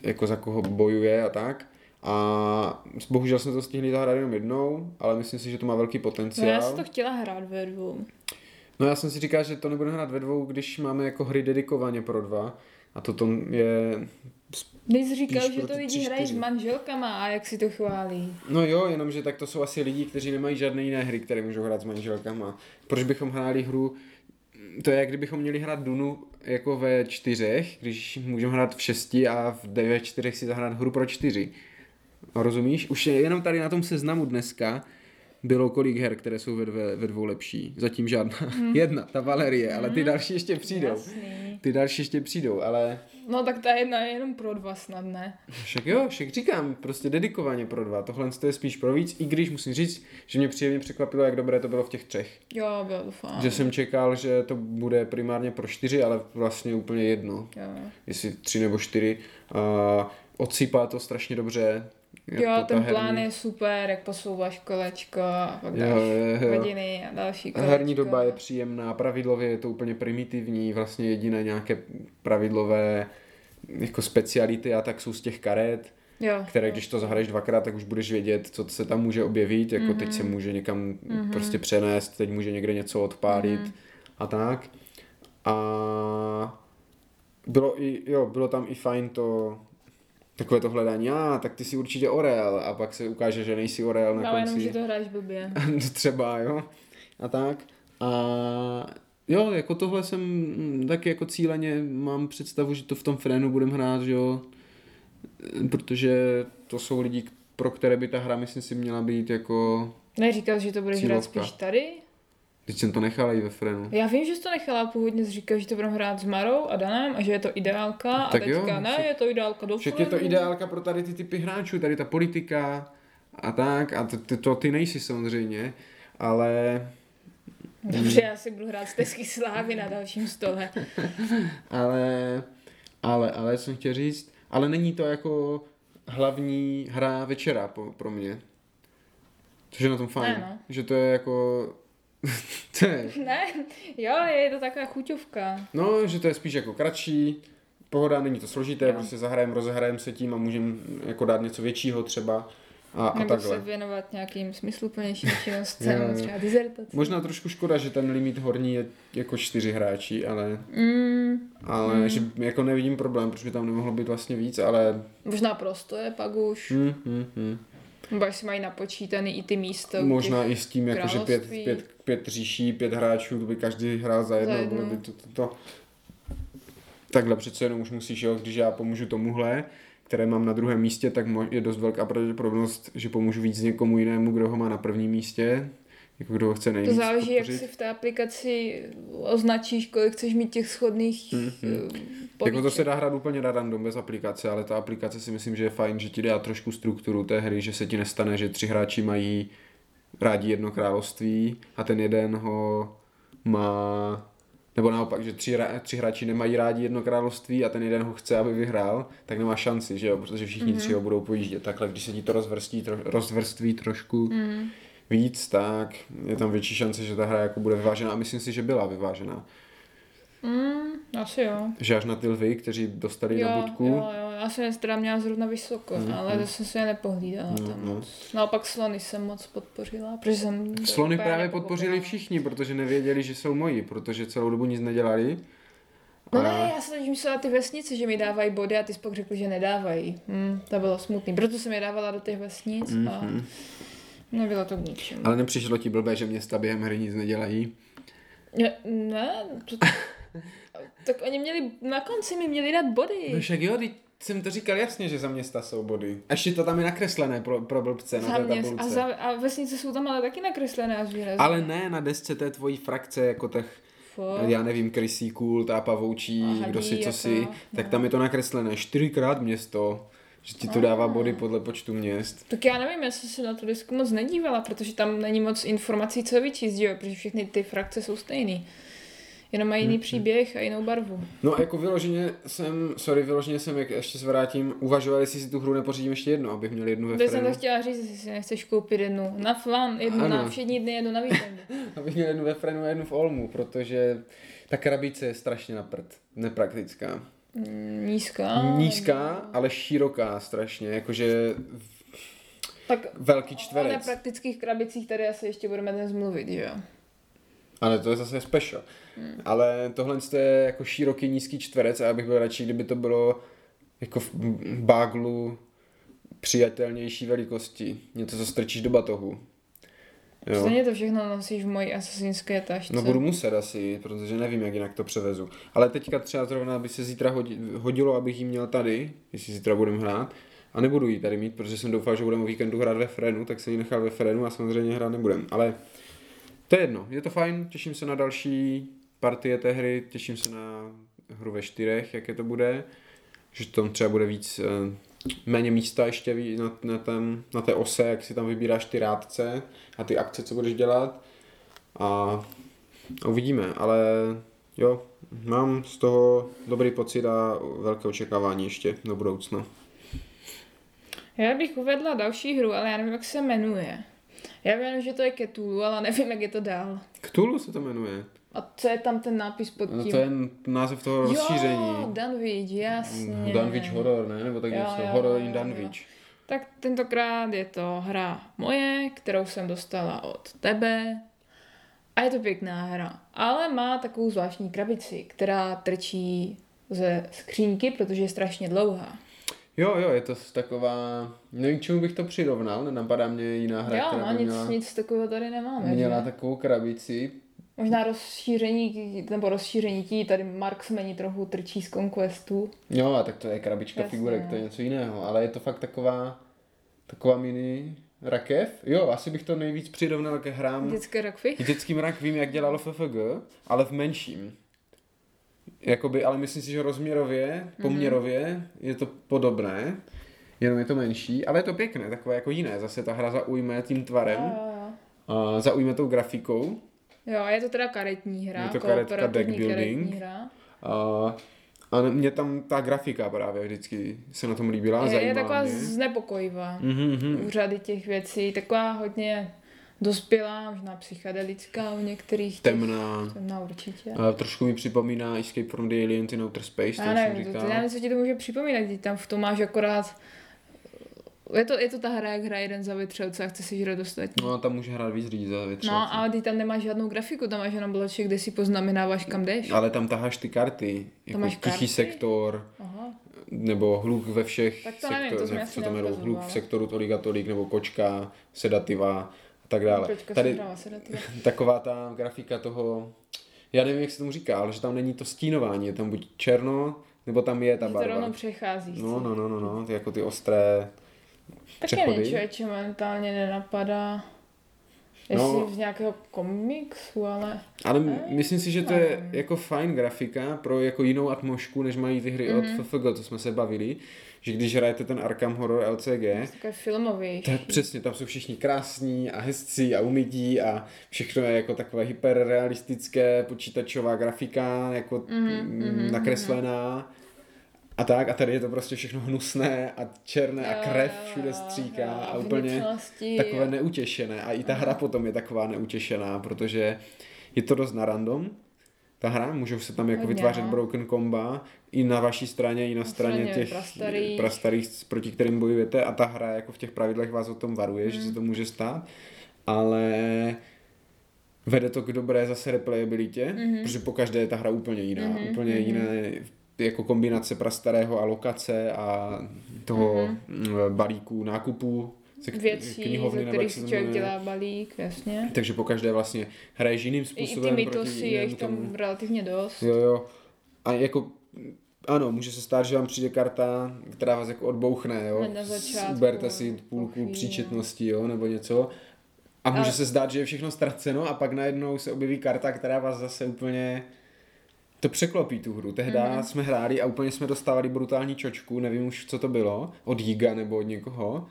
jako za koho bojuje a tak. A bohužel jsme to stihli zahrát jenom jednou, ale myslím si, že to má velký potenciál. No já jsem to chtěla hrát ve dvou. No já jsem si říkal, že to nebudu hrát ve dvou, když máme jako hry dedikovaně pro dva. A toto je... Ty jsi říkal, že to lidi hrají s manželkama a jak si to chválí. No jo, jenomže tak to jsou asi lidi, kteří nemají žádné jiné hry, které můžou hrát s manželkama. Proč bychom hráli hru... To je, jak kdybychom měli hrát Dunu jako ve čtyřech, když můžeme hrát v šesti a ve čtyřech si zahrát hru pro čtyři. Rozumíš? Už je, jenom tady na tom seznamu dneska bylo kolik her, které jsou ve, dve, ve dvou lepší. Zatím žádná. Hmm. Jedna, ta Valerie, ale ty další ještě přijdou. Jasný. Ty další ještě přijdou, ale... No tak ta jedna je jenom pro dva snad, ne? Však jo, však říkám, prostě dedikovaně pro dva. Tohle je spíš pro víc, i když musím říct, že mě příjemně překvapilo, jak dobré to bylo v těch třech. Jo, bylo to fajn. Že jsem čekal, že to bude primárně pro čtyři, ale vlastně úplně jedno. Jo. Jestli tři nebo čtyři. Uh, odsypá to strašně dobře. Jo, ten plán herní... je super, jak posouváš kolečko a pak dáš hodiny a další kolečko. Herní doba je příjemná, pravidlově je to úplně primitivní, vlastně jediné nějaké pravidlové jako speciality a tak jsou z těch karet, jo, které jo. Když to zahraješ dvakrát, tak už budeš vědět, co se tam může objevit, jako mm-hmm. teď se může někam mm-hmm. prostě přenést, teď může někde něco odpálit mm-hmm. a tak. A bylo, i, jo, bylo tam i fajn to... Takové to hledání, a ah, tak ty jsi určitě Orel a pak se ukáže, že nejsi Orel na konci. Ale jenom, že to hráš blbě. Třeba, jo. A tak. A jo, jako tohle jsem taky jako cíleně mám představu, že to v tom frénu budem hrát, že jo. Protože to jsou lidi, pro které by ta hra, myslím si, měla být jako neříkal, že to budeš cílovka. Hrát spíš tady? Teď jsem to nechala i ve frénu. Já vím, že jsi to nechala, původně jsi říkal, že to budeme hrát s Marou a Danem a že je to ideálka a tak teďka jo, ne, však, je to ideálka do však je to ideálka pro tady ty typy hráčů, tady ta politika a tak a to, to, to ty nejsi samozřejmě, ale... Dobře, já si budu hrát Stezky Slávy na dalším stole. ale, ale, ale jsem chtěl říct, ale není to jako hlavní hra večera po, pro mě. Což je na tom fajn, ne, no. Že to je jako... je... Ne, jo, je to taková chuťovka. No, že to je spíš jako kratší, pohoda, není to složité, jo. Prostě zahrajeme, rozehrajeme se tím a můžeme jako dát něco většího třeba. A, a nebo se věnovat nějakým smysluplnějším činnostem, třeba dizertaci. Možná trošku škoda, že ten limit horní je jako čtyři hráči, ale, mm. ale mm. že jako nevidím problém, protože by tam nemohlo být vlastně víc, ale... Možná prosto je pak už. Mm, mm, mm. Nebo až si mají napočítaný i ty místa. Možná i s tím, jako, že pět, pět, pět říší, pět hráčů, to by každý hrál za jedno. Bylo by to, to, to. Takhle přece jenom už musíš, jo, když já pomůžu tomuhle, které mám na druhém místě, tak je dost velká pravděpodobnost, že pomůžu víc někomu jinému, kdo ho má na prvním místě, jako kdo ho chce nejvíc. To záleží, podpořit. Jak si v té aplikaci označíš, kolik chceš mít těch shodných mm-hmm. Jako to se dá hrát úplně na random bez aplikace, ale ta aplikace si myslím, že je fajn, že ti dá trošku strukturu té hry, že se ti nestane, že tři hráči mají rádi jedno království a ten jeden ho má... Nebo naopak, že tři, tři hráči nemají rádi jedno království a ten jeden ho chce, aby vyhrál, tak nemá šanci, že jo, protože všichni mm-hmm. tři ho budou pojíždět. Takhle, když se ti to rozvrství, tro, rozvrství trošku mm. víc, tak je tam větší šance, že ta hra jako bude vyvážená a myslím si, že byla vyvážená. Mm, asi jo. Že až na ty lvy, kteří dostali jo, na budku. Jo, jo, já jsem teda měla zrovna vysoko, mm, ale mm. to jsem si je nepohlídala mm, tam mm. moc. Naopak slony jsem moc podpořila, protože jsem... Slony právě podpořili všichni, protože nevěděli, že jsou moji, protože celou dobu nic nedělali. No a... ne, já jsem teď myslela ty vesnice, že mi dávají body a ty jsi pak řekl, že nedávají. Hm, to bylo smutný, proto jsem je dávala do těch vesnic mm, a mm. nebylo to k ničemu. Ale nepřišlo ti blbé, že města během hry nic nedělají? Ne, ne to... Tak oni měli, na konci mi měli dát body. No však jo, teď jsem to říkal jasně, že za města jsou body. Až je to tam je nakreslené pro, pro blbce na té tabulce. A, za, a vesnice jsou tam ale taky nakreslené a zvýrazné. Ale ne, na desce té tvojí frakce, jako těch, já nevím, krysí kult a pavoučí, a kdo si, co si, no. Tak tam je to nakreslené čtyřikrát město. Že ti to dává body podle počtu měst. Tak já nevím, já jsem se na tu disku moc nedívala, protože tam není moc informací, co vyčíst, jo, protože všechny ty frakce jsou stejný. Jenom mají jiný příběh a jinou barvu. No a jako vyloženě jsem, sorry, vyloženě jsem, jak ještě se vrátím, uvažoval, jestli si tu hru nepořídím ještě jednu, abych měl jednu ve frénu. Teď jsem to chtěla říct, jestli si nechceš koupit jednu na flan, jednu ano. Na všední dny, jednu na víkendu. Abych měl jednu ve frénu a jednu v olmu, protože ta krabice je strašně na prd, nepraktická. Nízká. Nízká, ale široká strašně, jakože... Tak velký čtverec. O nepraktických krabicích tady asi ještě budeme dnes mluvit, že jo? Ale to je zase special. Hmm. Ale tohle je jako široký, nízký čtverec a já bych byl radši, kdyby to bylo jako v baglu přijatelnější velikosti. Něco, co strčíš do batohu. Stejně to všechno nosíš v mojí asasínské tašce. No budu muset asi, protože nevím, jak jinak to převezu. Ale teďka třeba zrovna by se zítra hodilo, abych ji měl tady, jestli zítra budem hrát. A nebudu ji tady mít, protože jsem doufal, že budeme o víkendu hrát ve frénu, tak jsem ji nechal ve frénu a samozřejmě hrát nebudem. Ale to je jedno, je to fajn, těším se na další partie té hry, těším se na hru ve čtyřech, jaké to bude, že tam třeba bude víc, méně místa ještě na, na, tém, na té ose, jak si tam vybíráš ty rádce a ty akce, co budeš dělat a uvidíme, ale jo, mám z toho dobrý pocit a velké očekávání ještě do budoucna. Já bych uvedla další hru, ale já nevím, jak se jmenuje. Já vím, že to je Cthulhu, ale nevím, jak je to dál. Cthulhu se to jmenuje. A co je tam ten nápis pod tím? No to je název toho rozšíření. Jo, Dunwich, jasně. Dunwich Horror, ne? Nebo tak jo, něco, jo, Horror in Dunwich. Jo. Tak tentokrát je to hra moje, kterou jsem dostala od tebe. A je to pěkná hra. Ale má takovou zvláštní krabici, která trčí ze skřínky, protože je strašně dlouhá. Jo, jo, je to taková... Nevím, čemu bych to přirovnal, nenapadá mě jiná hra, jo, která by měla... Jo, nic, nic takového tady nemáme. Měla že? Takovou krabici. Možná rozšíření, nebo rozšíření tí, tady Marksmeni trochu trčí z Conquestu. Jo, a tak to je krabička jasně, figurek, no. To je něco jiného, ale je to fakt taková, taková mini rakev. Jo, asi bych to nejvíc přirovnal ke hrám... Dětské rakvy? Dětským rakvím, jak dělalo F F G, ale v menším. Jakoby, ale myslím si, že rozměrově, poměrově mm. je to podobné, jenom je to menší, ale je to pěkné, takové jako jiné. Zase ta hra zaujme tím tvarem, jo, jo, jo. Zaujme tou grafikou. Jo, a je to teda karetní hra, je to kooperativní deck building. Hra. A, a mě tam ta grafika právě vždycky se na tom líbila, zajímala mě. Je taková znepokojivá, mm-hmm. úřady těch věcí, taková hodně... dospělá, možná psychedelická u některých. Temná. Těch, temná určitě. A trošku mi připomíná Escape from the Aliens in Outer Space, já nevím, jsem to, to, já nevím, co ti to může připomínat, ty tam v tom máš akorát... Je to, je to ta hra, jak hraje jeden za vetřelce a chce si žrat ostatní. No a tam může hrát víc lidí za vetřelce. No ale ty tam nemáš žádnou grafiku, tam máš jenom bloček, kde si poznamenáváš, kam jdeš. Ale tam taháš ty karty, jako tichý sektor. Aha. Nebo hluk ve všech sektorech, co tam jdou, hluk v sektoru tolik a tolik, nebo kočka, sedativa a tak dále. Kočka tady sedrava, sedativa. Taková ta grafika toho, já nevím, jak se tomu říká, ale že tam není to stínování, je tam buď černo, nebo tam je ta barva. Že to rovno přechází. No, no, no, no, no, ty jako ty ostré. Také nečověče momentálně nenapadá, jestli no, z nějakého komiksu, ale... Ale ne, myslím si, že to je jako fajn grafika pro jako jinou atmosféru, než mají ty hry mm-hmm. od F F G, co jsme se bavili, že když hrajete ten Arkham Horror L C G, takové filmovější. Tak přesně, tam jsou všichni krásní a hezcí a umytí a všechno je jako takové hyperrealistické, počítačová grafika, jako mm-hmm, nakreslená. Mm-hmm. A tak, a tady je to prostě všechno hnusné a černé jo, a krev všude stříká jo, a úplně takové neutěšené. A i ta hra potom je taková neutěšená, protože je to dost na random. Ta hra, můžou se tam jako vytvářet broken comba i na vaší straně, i na, na straně, straně těch prastarých. prastarých, proti kterým bojujete. A ta hra jako v těch pravidlech vás o tom varuje, hmm. že se to může stát. Ale... vede to k dobré zase replayabilitě, hmm. protože pokaždé je ta hra úplně jiná. Hmm. Úplně hmm. jiné... jako kombinace prastarého a lokace a toho mm-hmm. balíku nákupu ze knihovny, nebo jak se člověk dělá balík, jasně. Takže pokaždé vlastně hraješ jiným způsobem. I, i ty mytosy je jich tam tomu. Relativně dost. Jo, jo. A jako, ano, může se stát, že vám přijde karta, která vás jako odbouchne, jo. Uberte si půlku pochví, příčetnosti, jo, nebo něco. A může ale... se zdát, že je všechno ztraceno a pak najednou se objeví karta, která vás zase úplně... to překlopí tu hru. Tehda mm. jsme hráli a úplně jsme dostávali brutální čočku, nevím už, co to bylo, od Yiga nebo od někoho.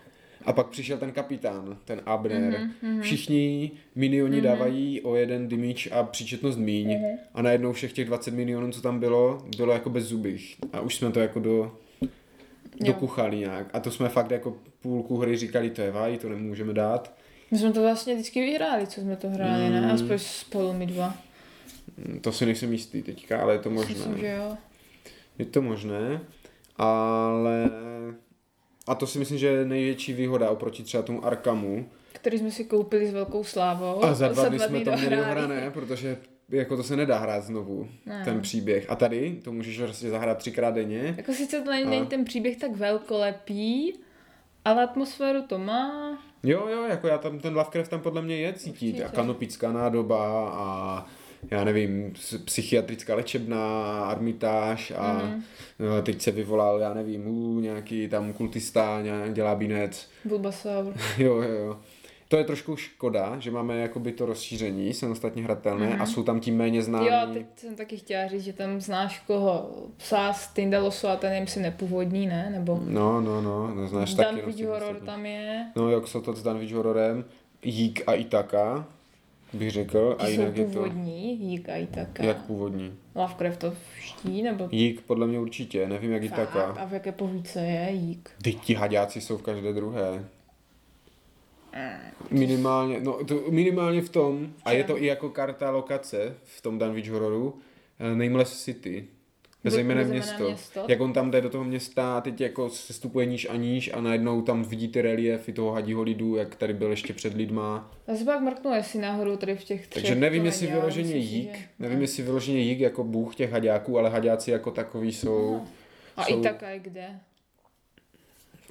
A pak přišel ten kapitán, ten Abner. Mm-hmm. Všichni minioni mm-hmm. dávají o jeden damage a příčetnost míň. Mm-hmm. A najednou všech těch dvacet milionů, co tam bylo, bylo jako bez zubých. A už jsme to jako do, dokuchali nějak. A to jsme fakt jako půlku hry říkali, to je vaj, to nemůžeme dát. My jsme to vlastně vždycky vyhráli, co jsme to hráli, mm. ne? Aspoň spolu my dva. To si nejsem jistý teďka, ale je to možné. Myslím, že jo. Je to možné, ale... A to si myslím, že je největší výhoda oproti třeba tomu Arkhamu. Který jsme si koupili s velkou slávou. A za dva dny jsme to měli dohrané, protože jako to se nedá hrát znovu, ne. ten příběh. A tady to můžeš vlastně zahrát třikrát denně. Jako sice to není a... ten příběh tak velkolepý, ale atmosféru to má. Jo, jo, jako já tam, ten Lovecraft tam podle mě je cítit. Určitě. A kanopická nádoba a... já nevím, psychiatrická léčebná, Armitáž a mm-hmm. teď se vyvolal, já nevím, uh, nějaký tam kultista, nějak dělá binec. Bulbasaur. Jo, jo, jo. To je trošku škoda, že máme jakoby to rozšíření samostatně hratelné mm-hmm. a jsou tam tím méně známí. Jo, teď jsem taky chtěla říct, že tam znáš koho, psa z Tyndalosu a ten je myslím nepůvodní, ne? Nebo... No, no, no, no znáš taky. Dunwich Horror tam je. No, Yog-Sothoth s Dunwich Horrorem, Yig a Itaka. Bych řekl, a jinak je to... jsou původní, Yig a Itaka. Jak původní? Lovecraftovští, nebo... Yig, podle mě určitě, nevím jak Itaka. A v jaké povídce je Yig? Teď ti haďáci jsou v každé druhé. Minimálně, no to minimálně v tom, a je to i jako karta lokace v tom Dunwich Horroru, Nameless City. Bezejmenné město. město. Jak on tam jde do toho města, teď jako se stupuje níž a níž a najednou tam vidíte reliefy toho hadího lidu, jak tady byl ještě před lidma. Já se pak mrknu, jestli náhodou tady v těch třech. Takže nevím, jestli vyloženě Yig, nevím, jestli vyloženě Yig jako bůh těch haďáků, ale haďáci jako takový jsou... Aha. A jsou... Itaka je kde?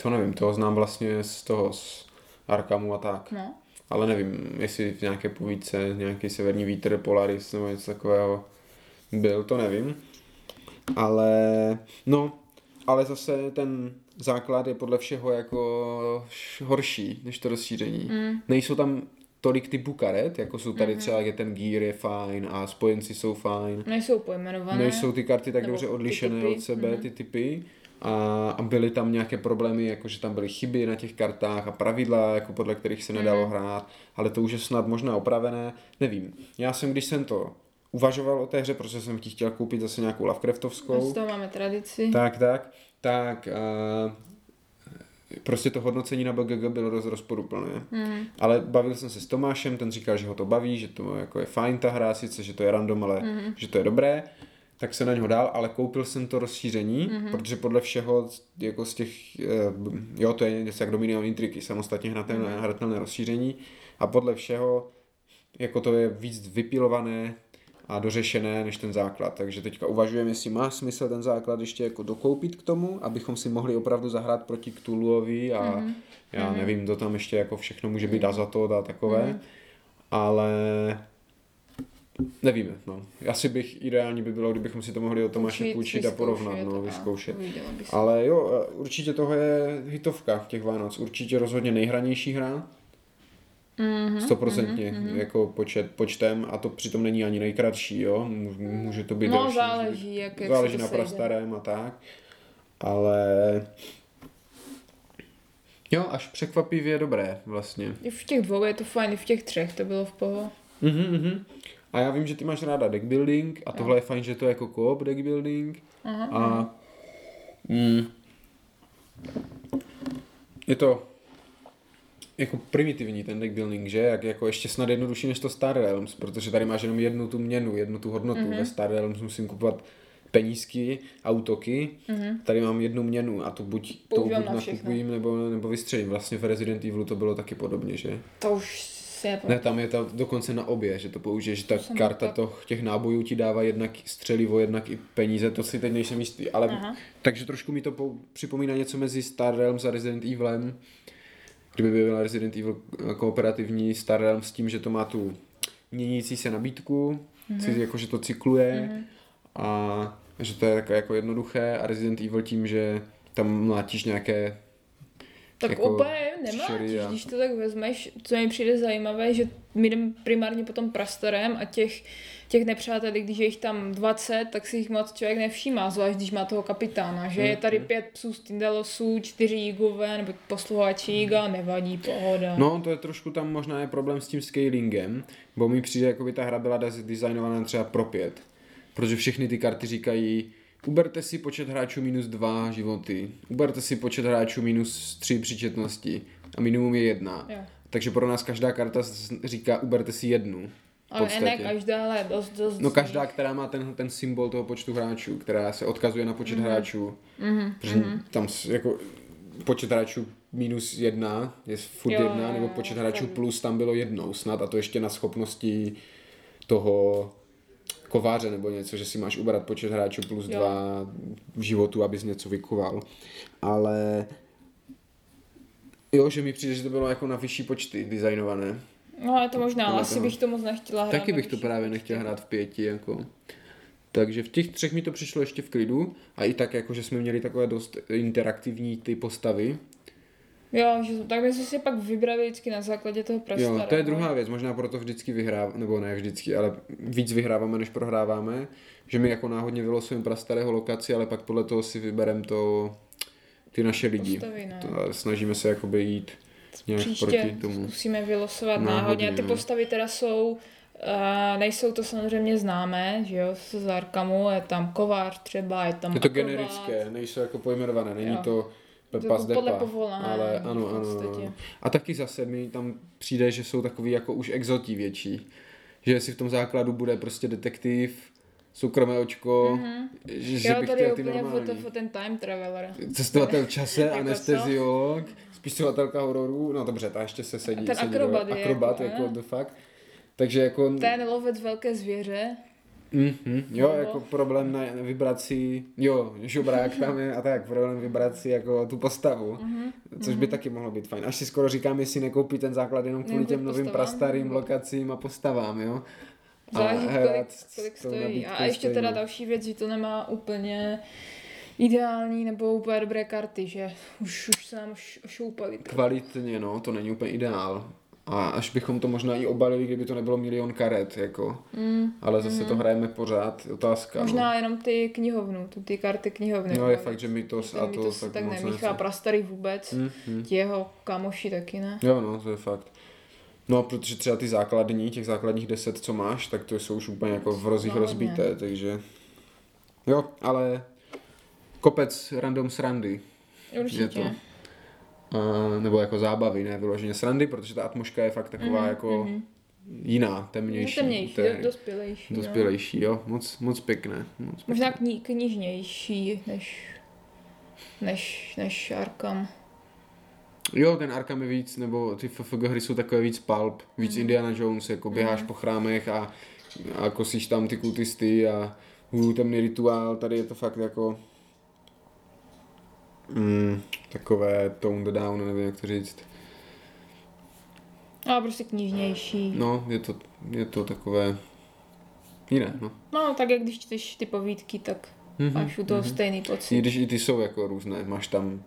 To nevím, toho znám vlastně z toho, z Arkhamu a tak. No. Ale nevím, jestli v nějaké povídce, nějaký severní vítr, Polaris nebo něco takového byl, to nevím. Ale, no, ale zase ten základ je podle všeho jako horší než to rozšíření. Mm. Nejsou tam tolik typů karet, jako jsou tady mm-hmm. třeba, je ten gear je fajn a spojenci jsou fajn. Nejsou pojmenované. Nejsou ty karty tak dobře odlišené od sebe, mm-hmm. ty typy. A, a byly tam nějaké problémy, jako že tam byly chyby na těch kartách a pravidla, jako podle kterých se nedalo mm-hmm. hrát, ale to už je snad možná opravené, nevím. Já jsem, když jsem to... uvažoval o té hře, protože jsem ti chtěl koupit zase nějakou Lovecraftovskou. Z toho máme tradici. Tak, tak. Tak uh, prostě to hodnocení na B G G bylo dost rozporuplné. Mm. Ale bavil jsem se s Tomášem, ten říkal, že ho to baví, že to jako je fajn ta hra, sice, že to je random, ale mm. že to je dobré. Tak se na něho dál, ale koupil jsem to rozšíření, mm-hmm. protože podle všeho jako z těch, jo, to je něco jak Dominion Intriky, samostatně hratelné, mm-hmm. hratelné rozšíření a podle všeho jako to je víc vypilované a dořešené než ten základ, takže teďka uvažujeme, jestli má smysl ten základ ještě jako dokoupit k tomu, abychom si mohli opravdu zahrát proti Cthulhuovi a mm-hmm. já nevím, to tam ještě jako všechno může být Azathoth a takové, mm-hmm. ale... Nevíme, no. Asi bych, ideální by bylo, kdybychom si to mohli o Tomáše půjčit a porovnat, no, vyzkoušet. Ale jo, určitě toho je hitovka v těch Vánoc, určitě rozhodně nejhranější hra, stoprocentně, mm-hmm, mm-hmm. jako počet, počtem, a to přitom není ani nejkratší, jo, může to být no, další. záleží, jak, jak záleží na prastarém a tak, ale... Jo, až překvapivě dobré, vlastně. I v těch dvou je to fajn, i v těch třech to bylo v pohodě. Mhm, mhm. A já vím, že ty máš ráda deckbuilding a tohle je fajn, že to je jako co-op deckbuilding a mm, je to jako primitivní ten deckbuilding, že? Jak, jako ještě snad jednodušší než to Star Realms, protože tady máš jenom jednu tu měnu, jednu tu hodnotu, mm-hmm. ve Star Realms musím kupovat penízky, autoky, mm-hmm. tady mám jednu měnu a to buď používám, to buď nakupujím nebo, nebo vystřelím. Vlastně v Resident Evilu to bylo taky podobně, že? To už Ne, tam je ta dokonce na obě, že to použiješ, že ta jsem karta tak... to, těch nábojů ti dává jednak střelivo, jednak i peníze, to si teď nejsem jistý, ale aha. takže trošku mi to po, připomíná něco mezi Star Realms a Resident Evilem, kdyby byla Resident Evil kooperativní Star Realms s tím, že to má tu měnící se nabídku, mm-hmm. jako že to cykluje mm-hmm. a že to je jako, jako jednoduché a Resident Evil tím, že tam mlátíš nějaké tak jako úplně nemáčíš, a... když to tak vezmeš, co mi přijde zajímavé, že my jdeme primárně potom prastarem a těch, těch nepřátel, když je jich tam dvacet, tak si jich moc člověk nevšímá, zvlášť když má toho kapitána, že je tady pět psů z Tyndalosů, čtyři Yigové, nebo posluhači Yiga, nevadí, pohoda. No, to je trošku tam možná je problém s tím scalingem, bo mi přijde, jako by ta hra byla designovaná třeba pro pět, protože všechny ty karty říkají, uberte si počet hráčů minus dva životy, uberte si počet hráčů minus tři příčetnosti a minimum je jedna. Jo. Takže pro nás každá karta říká uberte si jednu. Ale ne každá, ale dost, dost no každá, která má ten, ten symbol toho počtu hráčů, která se odkazuje na počet mm-hmm. hráčů. Mm-hmm. Mm-hmm. Tam jako počet hráčů minus jedna je furt jo, jedna, nebo počet hráčů tak. plus tam bylo jednou snad a to ještě na schopnosti toho... kováře nebo něco, že si máš ubrat počet hráčů plus jo. dva životů, abys něco vykoval. Ale jo, že mi přijde, že to bylo jako na vyšší počty designované. No ale to možná, ale asi toho. bych to moc nechtěla hrát. Taky bych to právě počty. nechtěla hrát v pěti. Jako. Takže v těch třech mi to přišlo ještě v klidu a i tak, jako, že jsme měli takové dost interaktivní ty postavy. Jo, že, tak my jsme si pak vybrali vždycky na základě toho prastara. Jo, to je druhá věc, možná proto vždycky vyhráváme, nebo ne vždycky, ale víc vyhráváme, než prohráváme, že my jako náhodně vylosujeme prastarého lokaci, ale pak podle toho si vybereme to, ty naše lidi. Postavy, no. To, snažíme se jakoby jít nějak příště proti tomu. Příště zkusíme vylosovat náhodně. náhodně. Ty postavy teda jsou, Uh, nejsou to samozřejmě známé, že jo, z Arkhamu, je tam kovář třeba, je tam Je to akrobát. Generické, nejsou jako pojmenované, není jo. to... Depa, podle povolání, ale ano, ano, ano. A taky zase mi tam přijde, že jsou takový jako už exotí větší. Že jestli v tom základu bude prostě detektiv, soukromé očko, mm-hmm. že jo, bych chtěl ty normální. Jo, tady úplně ten time traveler. Cestovatel v čase, anesteziolog, spisovatelka hororů, no dobře, ta ještě se sedí. Ten sedí, akrobat je. Akrobat, jako, jako the fuck. Takže jako... Ten lovec velké zvěře. Mm-hmm. Jo, jako problém na vibraci, jo, žobrák tam je a tak, problém vibraci jako tu postavu, mm-hmm. což by taky mohlo být fajn. Až si skoro říkám, jestli nekoupí ten základ jenom kvůli těm novým prastarým lokacím a postavám, jo. Záleží, kolik, kolik stojí. A ještě stojí. Teda další věc, že to nemá úplně ideální nebo úplně dobré karty, že už, už se nám šoupaly. Kvalitně, no, to není úplně ideál. A až bychom to možná i obalili, kdyby to nebylo milion karet, jako. Mm. Ale zase mm. to hrajeme pořád, otázka. Možná no. jenom ty knihovnu, ty karty knihovny. No je fakt, že mi to a to, to tak, tak moc nemíchá prastarý vůbec, mm. ti jeho kamoši taky ne. Jo no, to je fakt. No protože třeba ty základní, těch základních deset, co máš, tak to jsou už úplně jako v rozích no, rozbité, ne. takže. Jo, ale kopec random srandy. Určitě. Uh, nebo jako zábavy, ne vyloženě srandy, protože ta atmosféra je fakt taková mm-hmm. jako jiná, temnější. Temnější, ten, do, dospělejší. Dospělejší, jo. jo. Moc, moc pěkné. Moc Možná pěkné. knižnější než, než, než Arkham. Jo, ten Arkham je víc, nebo ty F F G hry jsou takové víc pulp, víc mm. Indiana Jones, jako běháš mm. po chrámech a, a kosíš tam ty kultisty a hů, temný rituál, tady je to fakt jako mm, takové toned down, nevím jak to říct. Ale prostě knižnější. No, je to, je to takové jiné, no. No, tak jak když čteš ty povídky, tak mm-hmm, máš u toho mm-hmm. stejný pocit. I když i ty jsou jako různé, máš tam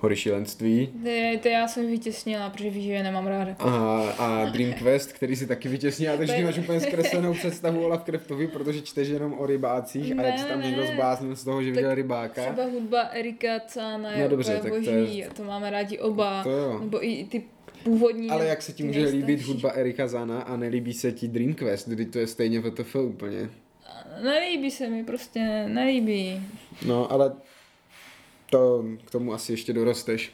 hory šilenství. Ne, to já jsem vytěsnila, protože víš, že je nemám ráda. A, a Dream Quest, který si taky vytěsnila, takže ty máš úplně zkreslenou představu o Lovecraftovi, protože čteš jenom o rybácích ne, a jak se tam ne, někdo zbláznil z toho, že viděl rybáka. Třeba hudba Erika Cána je no, dobře, boží to, je... to máme rádi oba. Nebo i ty původní. Ale jak se ti může líbit hudba Erika Cána a nelíbí se ti Dream Quest, kdy to je stejně W T F úplně. Nelíbí se mi, prostě nelíbí. No, ale to k tomu asi ještě dorosteš.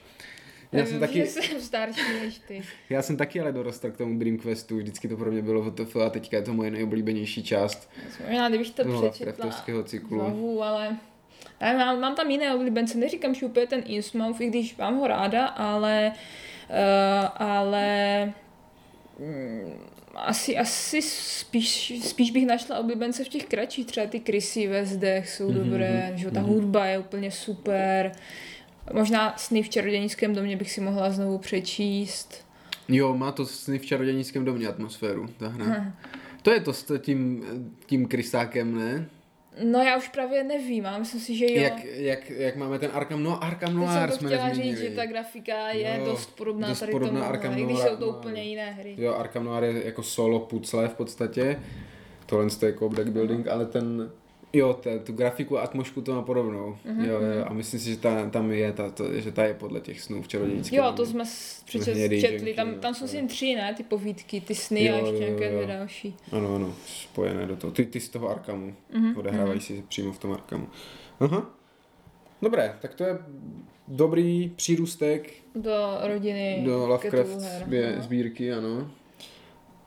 Já Nevím, jsem taky jsem starší než ty. Já jsem taky ale dorostl k tomu Dream Questu, vždycky to pro mě bylo W T F a teďka je to moje nejoblíbenější část. Možná, kdybych to přečetla cyklu. Znovu, ale mám, mám tam jiné oblíbence, neříkám, že úplně ten Innsmouth, i když mám ho ráda, ale uh, ale mm, asi, asi spíš, spíš bych našla oblíbence v těch kratších, třeba ty krysy ve zdech jsou mm-hmm. dobré, že ta mm-hmm. hudba je úplně super. Možná Sny v čarodějnickém domě bych si mohla znovu přečíst. Jo, má to Sny v čarodějnickém domě atmosféru, ta hra. Hm. To je to s tím, tím krysákem, ne? No já už právě nevím, ale myslím si, že jo. Jak, jak, jak máme ten Arkham Noir, Arkham Noir jsme nezmínili. To jsem říct, že ta grafika je jo, dost podobná dost tady podobná tomu, Arkham Noir, když jsou to úplně jiné hry. Jo, Arkham Noir je jako solo pucle v podstatě, tohle je jako deck building, ale ten, jo, ten, tu grafiku a atmosféru to má podobnou. Mm-hmm. Jo, jo, a myslím si, že ta, tam je, ta, to, že ta je podle těch snů v čarodějnickém. Jo, to jsme přečetli, tam, tam jsou si tři, ne, ty povídky, ty sny jo, a ještě nějaké dvě další. Ano, ano, spojené do toho. Ty, ty z toho Arkhamu, mm-hmm. odehrávají mm-hmm. si přímo v tom Arkhamu. Aha, dobré, tak to je dobrý přírůstek do rodiny do Lovecraft zbě, sbírky, ano.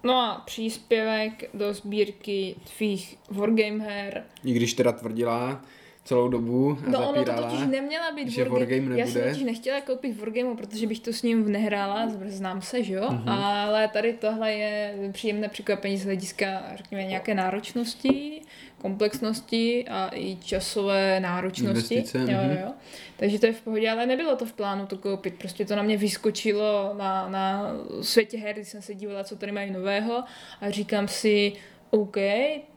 No a příspěvek do sbírky tvých wargame her. I když teda tvrdila celou dobu a no zapírala, ono to totiž neměla být že wargame, wargame nebude. Já jsem totiž nechtěla koupit wargame, protože bych to s ním nehrála, znám se, že jo? Uh-huh. Ale tady tohle je příjemné překvapení z hlediska, řekněme, nějaké náročnosti, komplexnosti a i časové náročnosti. Investice, jo, uh-huh. jo. Takže to je v pohodě, ale nebylo to v plánu to koupit, prostě to na mě vyskočilo na, na světě her, když jsem se dívala, co tady mají nového a říkám si, OK,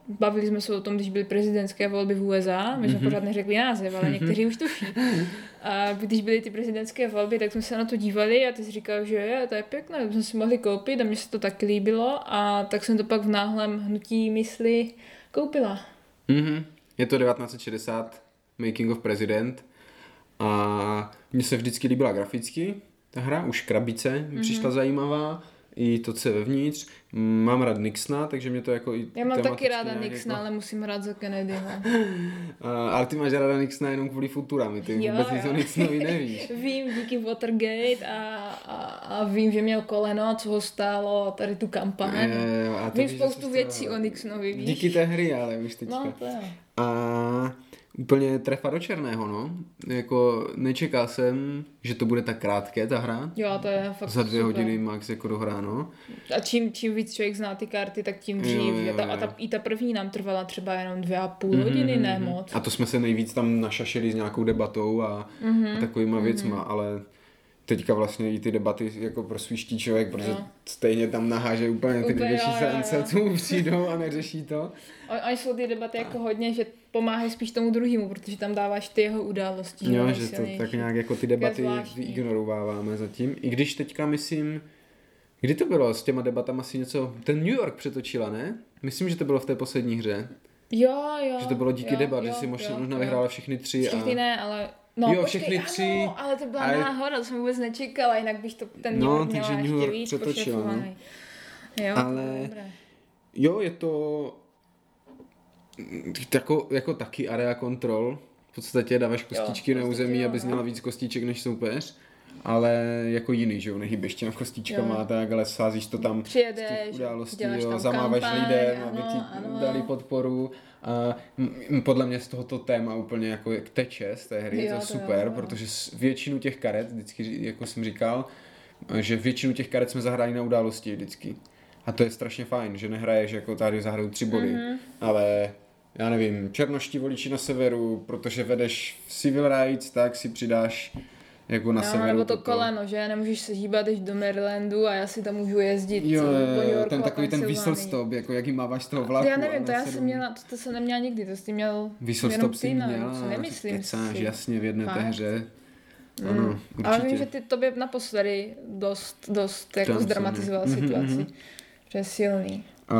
bavili jsme se o tom, když byly prezidentské volby v U S A, my jsme mm-hmm. pořád neřekli název, ale někteří už tuší. A když byly ty prezidentské volby, tak jsme se na to dívali a ty jsi říkal, že je, to je pěkné, to jsme si mohli koupit a mně se to tak líbilo a tak jsem to pak v náhlém hnutí mysli koupila. Mm-hmm. Je to devatenáct set šedesát Making of President a mně se vždycky líbila graficky ta hra, už krabice mi mm-hmm. přišla zajímavá. I to, co je vevnitř. Mám rád Nixona, takže mě to jako i já mám taky ráda Nixona, jako... ale musím hrát za Kennedyho. Ale ty máš ráda Nixona jenom kvůli futurami, ty jo, vůbec nic o Nixonovi nevíš. Vím, díky Watergate a, a, a vím, že měl koleno, co ho stálo, tady tu kampaň. E, vím spoustu věcí o Nixonovi, víš. Díky té hry, ale už teďka. No, to je. A úplně trefa do černého, no. Jako nečekal jsem, že to bude tak krátké, ta hra. Jo, to je fakt za dvě super. Hodiny max jako dohráno. A čím, čím víc člověk zná ty karty, tak tím dřív. Jo, jo, ta, jo. A ta, i ta první nám trvala třeba jenom dvě a půl mm-hmm, hodiny, ne mm-hmm. moc. A to jsme se nejvíc tam našašili s nějakou debatou a, mm-hmm, a takovýma mm-hmm. věcma, ale teďka vlastně i ty debaty jako prosvíští člověk, protože no. stejně tam naháže úplně ty největší srance, co mu přijdou a neřeší to. Oni jsou ty debaty jako hodně, že pomáhají spíš tomu druhému, protože tam dáváš ty jeho události. Jo, že to tak nějak jako ty debaty ignorováváme zatím. I když teďka myslím, kdy to bylo s těma debatama asi něco, ten New York přetočila, ne? Myslím, že to bylo v té poslední hře. Jo, jo. Že to bylo díky debat, že si možná vyhrála všechny tři. Všechny ne, ale... No, jo, všechny počkej, tři. Ano, ale to byla ale... náhoda, to jsem vůbec nečekala, jinak bych to ten New York no, měla ještě York víc pošetovaný. Jo, ale... dobré. Jo, je to jako, jako taky area control, v podstatě dáváš kostičky jo, na území, abys měla víc kostiček než soupeř. ale jako jiný, že jo, nehybeš těm kostičkama a tak, ale sázíš to tam přijedeš, z těch událostí, jo, zamáváš lidem, aby ti dali podporu. A podle mě z tohoto téma úplně jako teče z té hry, jo, to je super, jo, jo. Protože většinu těch karet, vždycky, jako jsem říkal, že většinu těch karet jsme zahráli na události vždycky. A to je strašně fajn, že nehraješ jako tady zahraju tři body, mm-hmm. ale já nevím, černoští voliči na severu, protože vedeš civil rights, tak si přidáš jako na no, severu. No, nebo to toto. Koleno, že? Nemůžeš se hýbat, jdeš do Marylandu a já si tam můžu jezdit. Jo, po New Yorku, ten takový ten whistlestop, jako jaký máváš z toho vlaku. Já nevím, to já jsem měla, to, to jsem neměla nikdy, to jsi měl whistlestop si měla, co nemyslím kecáš, si. Jasně v jedné té hře. Ano, mm. určitě. Ale vím, že ty tobě naposledy dost, dost jako tam zdramatizoval jsem. situaci. Mm-hmm. Že je silný. Uh,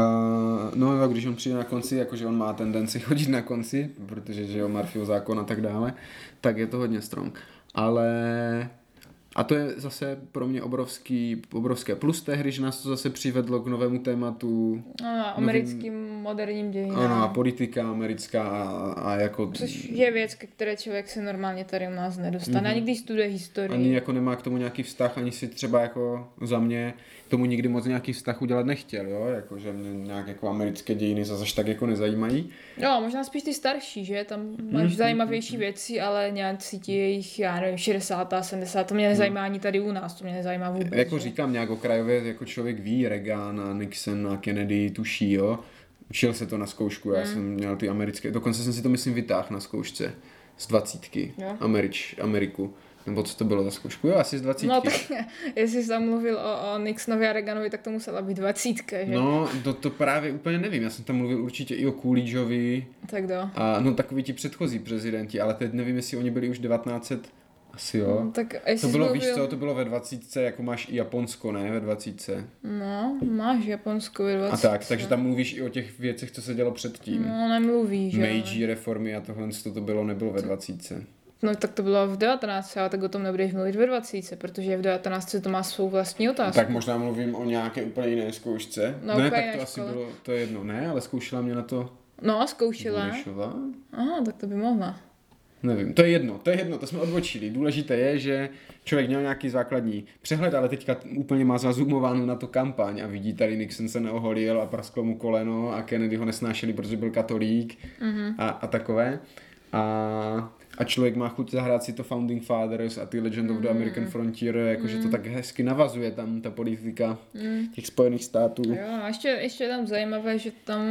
no a když on přijde na konci, jakože on má tendenci chodit na konci, protože že jo, Murphyho zákon a tak dále, tak je to hodně strong. Ale a to je zase pro mě obrovský, obrovské plus té hry, že nás to zase přivedlo k novému tématu. Ano, americkým novým, moderním dějinám. Ano, a politika americká a, a jako... Což je věc, ke které člověk se normálně tady u nás nedostane, mm-hmm. ani když studuje historii. Ani jako nemá k tomu nějaký vztah, ani si třeba jako za mě tomu nikdy moc nějaký vztah udělat nechtěl, jo? Jako, že mě nějak jako americké dějiny zase tak jako nezajímají. No, možná spíš ty starší, že? Tam máš mm-hmm. zajímavější věci, ale nějak si ti jejich, já nevím, šedesát, sedmdesát, to mě nezajímá ani tady u nás, to mě nezajímá vůbec. Jako že? Říkám nějak okrajově, jako člověk ví, Reagan a Nixon a Kennedy tuší, jo? Učil se to na zkoušku, já mm. jsem měl ty americké, dokonce jsem si to myslím vytáhl na zkoušce z dvacítky, Američ, Ameriku. Nebo co to bylo za zkoušku? Jo, asi z dvacítky. No tak, jestli jsi tam mluvil o, o Nixonovi a Reaganovi, tak to musela být dvacítka, že? No, to, to právě úplně nevím. Já jsem tam mluvil určitě i o Coolidgeovi. Tak do. A no takoví ti předchozí prezidenti, ale teď nevím, jestli oni byli už devatenáct set, asi jo. No, tak to bylo, mluvil... víš co, to bylo ve dvacítce, jako máš i Japonsko, ne? Ve dvacítce. No, máš Japonsko ve dvacítce. A tak, takže tam mluvíš i o těch věcech, co se dělo předtím. No, nemluvíš, že? Meiji reformy a tohle, co to bylo, nebylo ve dvacítce. No tak to bylo v devatenáctce, ale tak o tom nebudeš mluvit ve dvacítce, protože v devatenáctce to má svou vlastní otázku. Tak možná mluvím o nějaké úplně jiné zkoušce. No, ne, tak to asi bylo, to je jedno, ne, ale zkoušela mě na to... No, zkoušela. Bonišová. Aha, tak to by mohla. Nevím, to je jedno, to je jedno, to jsme odbočili. Důležité je, že člověk měl nějaký základní přehled, ale teďka úplně má zazumovánu na to kampaň a vidí tady Nixon se neoholil a prasklo mu koleno a Kennedy ho nesnášeli, protože byl katolík mm-hmm. a, a takové. A... A člověk má chuť zahrát si to Founding Fathers a ty Legend mm. of the American Frontier, jakože mm. to tak hezky navazuje tam ta politika mm. těch Spojených států. Jo, a ještě, ještě je tam zajímavé, že tam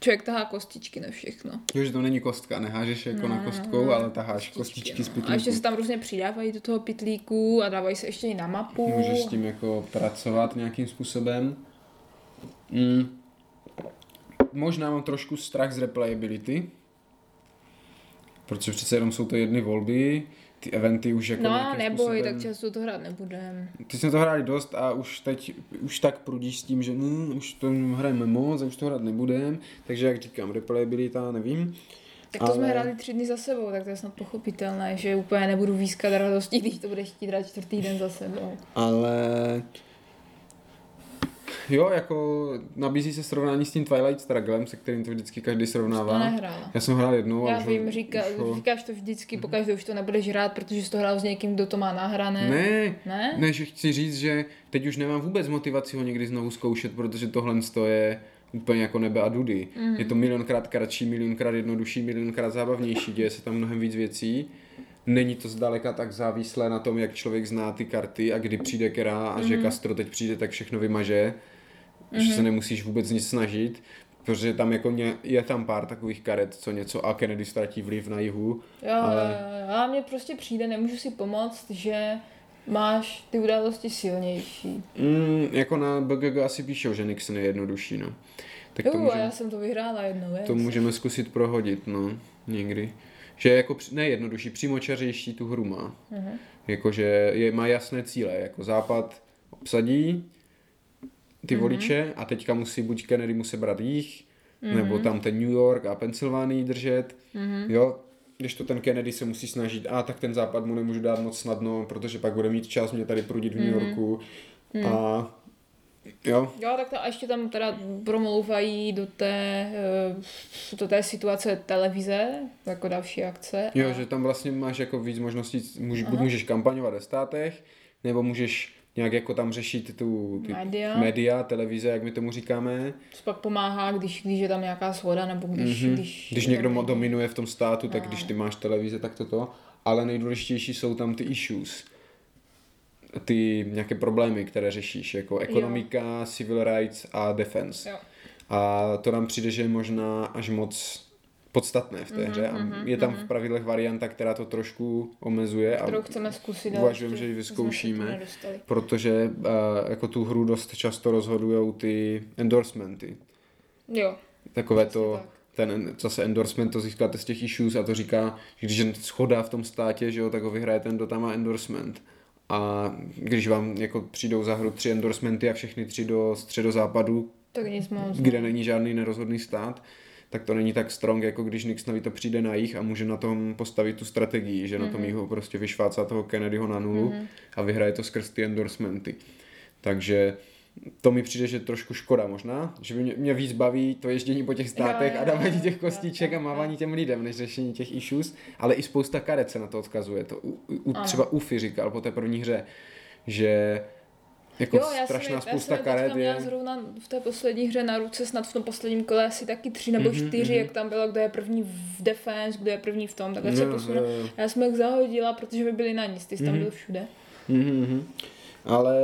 člověk tahá kostičky na všechno. Jo, že to není kostka, nehážeš jako no, na kostkou, no, ale taháš kostičky, kostičky no. z pytlíku. A ještě se tam různě přidávají do toho pytlíku a dávají se ještě i na mapu. Můžeš s tím jako pracovat nějakým způsobem. Mm. Možná mám trošku strach z replayability. Protože přece jenom jsou to jedny volby, ty eventy už jako no, nějakým neboj, způsobem... No neboj, tak často to hrát nebudem. Ty jsme to hráli dost a už teď, už tak prudíš s tím, že hm, už to hrajeme moc a už to hrát nebudem, takže jak říkám, replayabilita, nevím. Tak to ale... jsme hráli tři dny za sebou, tak to je snad pochopitelné, že úplně nebudu výskat radosti, když to budeš chtít hrát čtvrtý den za sebou. Ale... Jo, jako nabízí se srovnání s tím Twilight Strugglem, se kterým to vždycky každý srovnává. To nehrála. Já jsem hrál jednou. Já vím, ho, říká, ho... říkáš to vždycky, pokaždé už to nebudeš hrát, protože jsi to hrál s někým, kdo to má nahrané. Ne, ne, ne, že chci říct, že teď už nemám vůbec motivaci ho někdy znovu zkoušet, protože tohle je úplně jako nebe a dudy. Mm. Je to milionkrát kratší, milionkrát jednodušší, milionkrát zábavnější, děje se tam mnohem víc věcí. Není to zdaleka tak závislé na tom, jak člověk zná ty karty a kdy přijde která a mm. že Castro teď přijde, tak všechno vymaže. Mm-hmm. Že se nemusíš vůbec nic snažit, protože tam jako mě, je tam pár takových karet, co něco a Kennedy ztratí vliv na jihu. Jo, ale... a mně prostě přijde, nemůžu si pomoct, že máš ty události silnější. Mm, jako na B G G asi píšou, že Nixon je jednodušší, no. Tak jo, to můžeme, já jsem to vyhrála jednou, věc. To můžeme zkusit prohodit, no, někdy. Že je jako nejjednodušší, přímočařejší tu hru má. Mm-hmm. Jakože má jasné cíle, jako západ obsadí ty voliče mm-hmm. a teďka musí buď Kennedy musí brát jich, mm-hmm. nebo tam ten New York a Pensylvánii držet, mm-hmm. jo, když to ten Kennedy se musí snažit, a tak ten západ mu nemůžu dát moc snadno, protože pak bude mít čas mě tady prudit v New Yorku mm-hmm. a Jo. Jo, tak to, a ještě tam teda promlouvají do té, do té situace televize, jako další akce. Jo, a... že tam vlastně máš jako víc možností, může, můžeš kampaňovat ve státech, nebo můžeš nějak jako tam řešit tu, ty média. média, televize, jak my tomu říkáme. To pak pomáhá, když, když je tam nějaká shoda, nebo když... Mm-hmm. Když, když někdo tam... dominuje v tom státu, tak a... když ty máš televize, tak toto. Ale nejdůležitější jsou tam ty issues. Ty nějaké problémy, které řešíš, jako ekonomika, jo. Civil rights a defense. Jo. A to nám přijde, že je možná až moc podstatné v té mm-hmm, hře. A mm-hmm, je tam mm-hmm. v pravidlech varianta, která to trošku omezuje. Kterou a chceme zkusit. Uvažujeme, že ji vyzkoušíme, protože uh, jako tu hru dost často rozhodujou ty endorsementy. Jo. Takové to... Tak. Ten zase endorsement, to získáte z těch issues a to říká, že když je shoda v tom státě, že jo, tak ho vyhraje ten, kdo tam má endorsement. A když vám jako přijdou za hru tři endorsementy a všechny tři do středozápadu, tak nic moc, kde není žádný nerozhodný stát, tak to není tak strong, jako když Nixonovi to přijde na jih a může na tom postavit tu strategii, že mm-hmm. na tom jihu prostě vyšvácá toho Kennedyho na nulu mm-hmm. a vyhraje to skrz ty endorsementy. Takže... To mi přijde, že trošku škoda možná, že mě, mě víc baví to ježdění po těch státech jo, jo, a dávání těch kostiček jo, jo, jo. a mávání těm lidem, než řešení těch issues, ale i spousta karet se na to odkazuje. To u, u, třeba Ufi říkal po té první hře, že jako jo, strašná jsem, spousta karet je... Já zrovna v té poslední hře na ruce snad v tom posledním kole asi taky tři nebo mm-hmm, čtyři, mm-hmm. jak tam bylo, kdo je první v defense, kdo je první v tom, takhle no, se posunul. No. Já jsem jak zahodila, protože by byli na nic, ty jsi tam mm-hmm. byl všude. Mm-hmm. Ale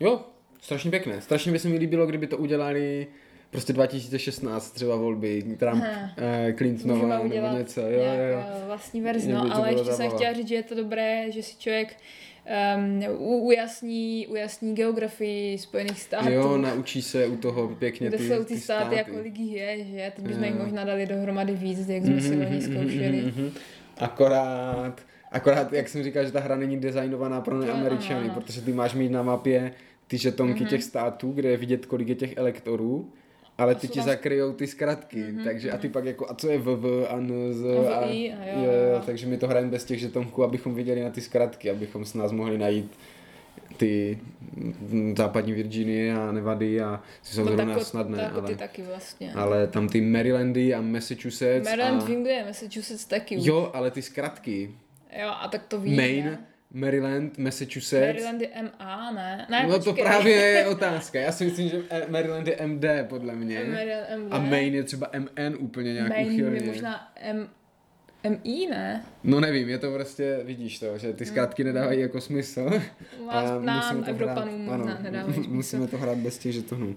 jo. Strašně pěkné. Strašně by se mi líbilo, kdyby to udělali prostě dva tisíce šestnáct třeba volby, Trump, eh, Clintonová nebo něco. Jo, jo, jo. Vlastní verzi, no, ale ještě jsem chtěla říct, že je to dobré, že si člověk um, ujasní, ujasní geografii Spojených států. Jo, naučí se u toho pěkně ty, ty státy. Kde jsou ty státy, jako ligí je, že? Teď bychom jim možná dali dohromady víc, jak jsme mm-hmm, si loni zkoušeli. Mm-hmm. Akorát, akorát, jak jsem říkal, že ta hra není designovaná pro neameričany, protože ty máš mít na mapě ty žetonky mm-hmm. těch států, kde je vidět, kolik je těch elektorů, ale ty ti vás... zakryjou ty zkratky, mm-hmm, takže mm-hmm. a ty pak jako, a co je V V a N Z a, a jo, jo, jo. Takže my to hrajeme bez těch žetonků, abychom viděli na ty zkratky, abychom s nás mohli najít ty západní Virginie a Nevady a si jsou zrovna snadné, tak, ale, ty taky vlastně. Ale tam ty Marylandy a Massachusetts Maryland a... Vím, kde je Massachusetts taky už. Jo, ale ty zkratky. Jo, a tak to ví, Maine, ne? Maryland, Massachusetts. Maryland je M A, ne? ne no to právě je otázka. Já si myslím, že Maryland je M D, podle mě. M D. A Maine je třeba M N úplně nějak uchylně. Maine je možná M... M I, ne? No nevím, je to prostě, vidíš to, že ty zkrátky nedávají jako smysl. A nám Evropanům možná nedávají smysl. Musíme to hrát bez těch žetonů.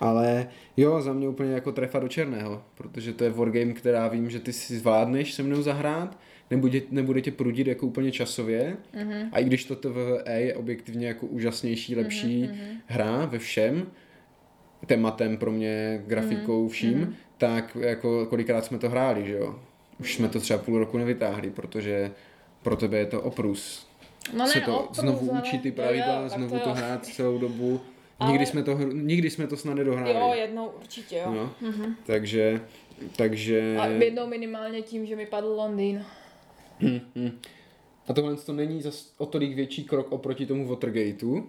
Ale jo, za mě úplně jako trefa do černého, protože to je wargame, která vím, že ty si zvládneš se mnou zahrát, Nebude, nebude tě prudit jako úplně časově uh-huh. a i když to T V E je objektivně jako úžasnější, lepší uh-huh. hra ve všem, tématem pro mě, grafikou, vším, uh-huh. tak jako kolikrát jsme to hráli, že jo? Už jsme to třeba půl roku nevytáhli, protože pro tebe je to oprus. No Se ne, to oprus, znovu ale... učit ty pravidla, jo, znovu to, to hrát celou dobu. Ale... Nikdy, jsme to, nikdy jsme to snad nedohráli. Jo, jednou určitě, jo. No, uh-huh. takže, takže... A jednou minimálně tím, že mi padl Londýn. Hmm, hmm. A tohle to není zas o tolik větší krok oproti tomu Watergateu,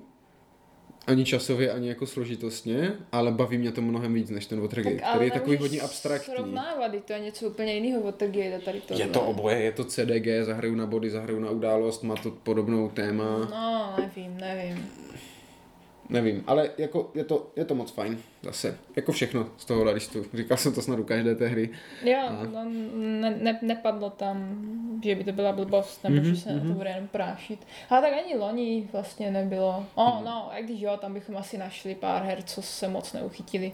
ani časově, ani jako složitostně, ale baví mě to mnohem víc než ten Watergate, tak, který je takový hodně abstraktní. Srovnávat, to je něco úplně jiného Watergate a tady to. Je to oboje, je to C D G, zahraju na body, zahraju na událost, má to podobnou téma. No, nevím, nevím. Nevím, ale jako je to, je to moc fajn zase, jako všechno z tohohle listu, říkal jsem to snad u každé té hry. Jo, a... no, ne, ne, nepadlo tam, že by to byla blbost, nebo mm-hmm, že se mm-hmm. na to bude jenom prášit. Ale tak ani loni vlastně nebylo, o oh, mm. no, jak když jo, tam bychom asi našli pár her, co se moc neuchytili.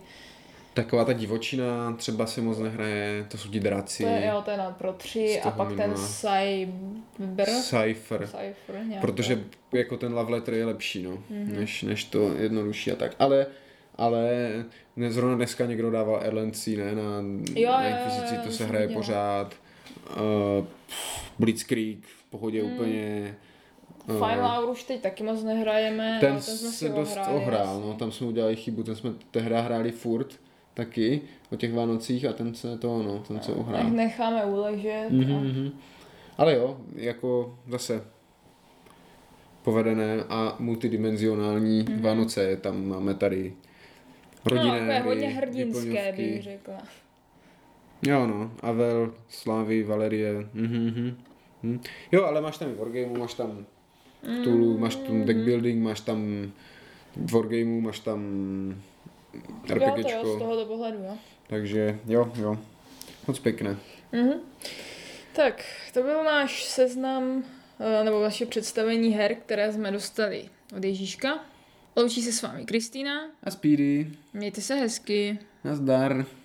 Taková ta divočina třeba se moc nehraje, to jsou ti draci. To je, jo, to je na pro tři a pak minula. ten cyber. Cypher. Cypher Protože jako ten love letter je lepší, no, mm-hmm. než, než to jednodušší a tak. Ale, ale zrovna dneska někdo dával L N C, ne, na, jo, na Inkvizici, to se hraje dělá. pořád. Uh, Blitzkrieg, v pohodě mm. úplně. Fine Law už teď taky moc nehrajeme. Ten, ten jsme se dost hráli, ohrál, jasný. no, tam jsme udělali chybu, ten jsme ta hra hráli furt. Taky o těch Vánocích a ten se to no, ten se uhrál. Tak necháme uležet. Mm-hmm. A... Ale jo, jako zase povedené a multidimenzionální mm-hmm. Vánoce. Tam máme tady rodinné hry. No, takové hodně hrdinské bych řekla. Jo no, Avel, Slávy, Valerie. Mm-hmm. Mm. Jo, ale máš tam i wargameu, máš tam Cthulhu, máš tam deckbuilding, máš tam wargameu, máš tam RPGčko. Jo, to jo, z tohoto pohledu, jo. Takže jo, jo, moc pěkné. Mm-hmm. Tak, to byl náš seznam, nebo vaše představení her, které jsme dostali od Ježíška. Loučí se s vámi Kristýna. A Speedy. Mějte se hezky. Nazdar.